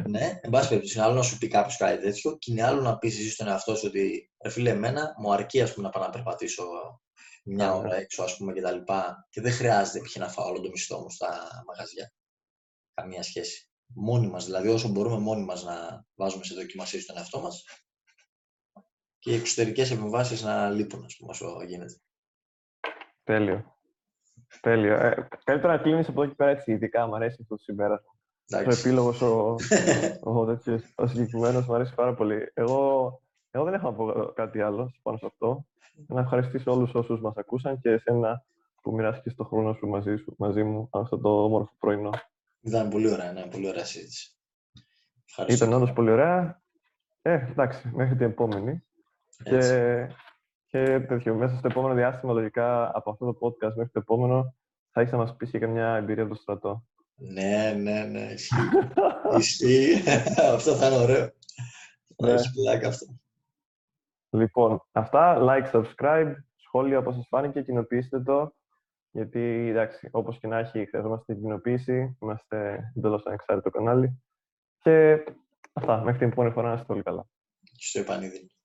Ναι, εν πάση περιπτώσει, είναι άλλο να σου πει κάποιος κάτι τέτοιο και είναι άλλο να πεις εσύ στον εαυτό σου ότι ρε φίλε, εμένα μου αρκεί, ας πούμε, να πάω να περπατήσω μια ώρα έξω, ας πούμε, και τα λοιπά, και δεν χρειάζεται π.χ. να φάω όλο το μισθό μου στα μαγαζιά. Καμία σχέση. Μόνοι μας, δηλαδή, όσο μπορούμε μόνοι μας να βάζουμε σε δοκιμασία στον εαυτό μας. Και οι εξωτερικές επεμβάσεις να λείπουν, ας πούμε, όσο γίνεται. Τέλειο. Τέλειο. Καλύτερα να κλείνεις από εδώ και πέρα έτσι, ειδικά μου αρέσει αυτό το συμπέρασμα. Ο επίλογος ο συγκεκριμένος μου αρέσει πάρα πολύ. Εγώ δεν έχω να πω κάτι άλλο πάνω σε αυτό. Να ευχαριστήσω όλους όσους μας ακούσαν και εσένα που μοιράστηκες τον χρόνο σου μαζί μου αυτό το όμορφο πρωινό. Ήταν πολύ ωραία, ναι, πολύ ωραία συζήτηση. Ήταν όντως πολύ ωραία. Εντάξει, μέχρι την επόμενη. Και τέτοιο, μέσα στο επόμενο διάστημα, λογικά από αυτό το podcast μέχρι το επόμενο, θα έχεις να μας πεις και καμιά εμπειρία από το στρατό. Ναι, ισχύει. Αυτό θα είναι ωραίο. Θα έχει πλάκα αυτό. Λοιπόν, αυτά, like, subscribe, σχόλια όπως σας φάνηκε, κοινοποιήστε το. Γιατί, εντάξει, όπως και να έχει, χρειαζόμαστε την κοινοποίηση. Είμαστε εντελώς ανεξάρτητο κανάλι. Και αυτά, μέχρι την επόμενη φορά να είστε όλοι καλά. Στο επανειδή.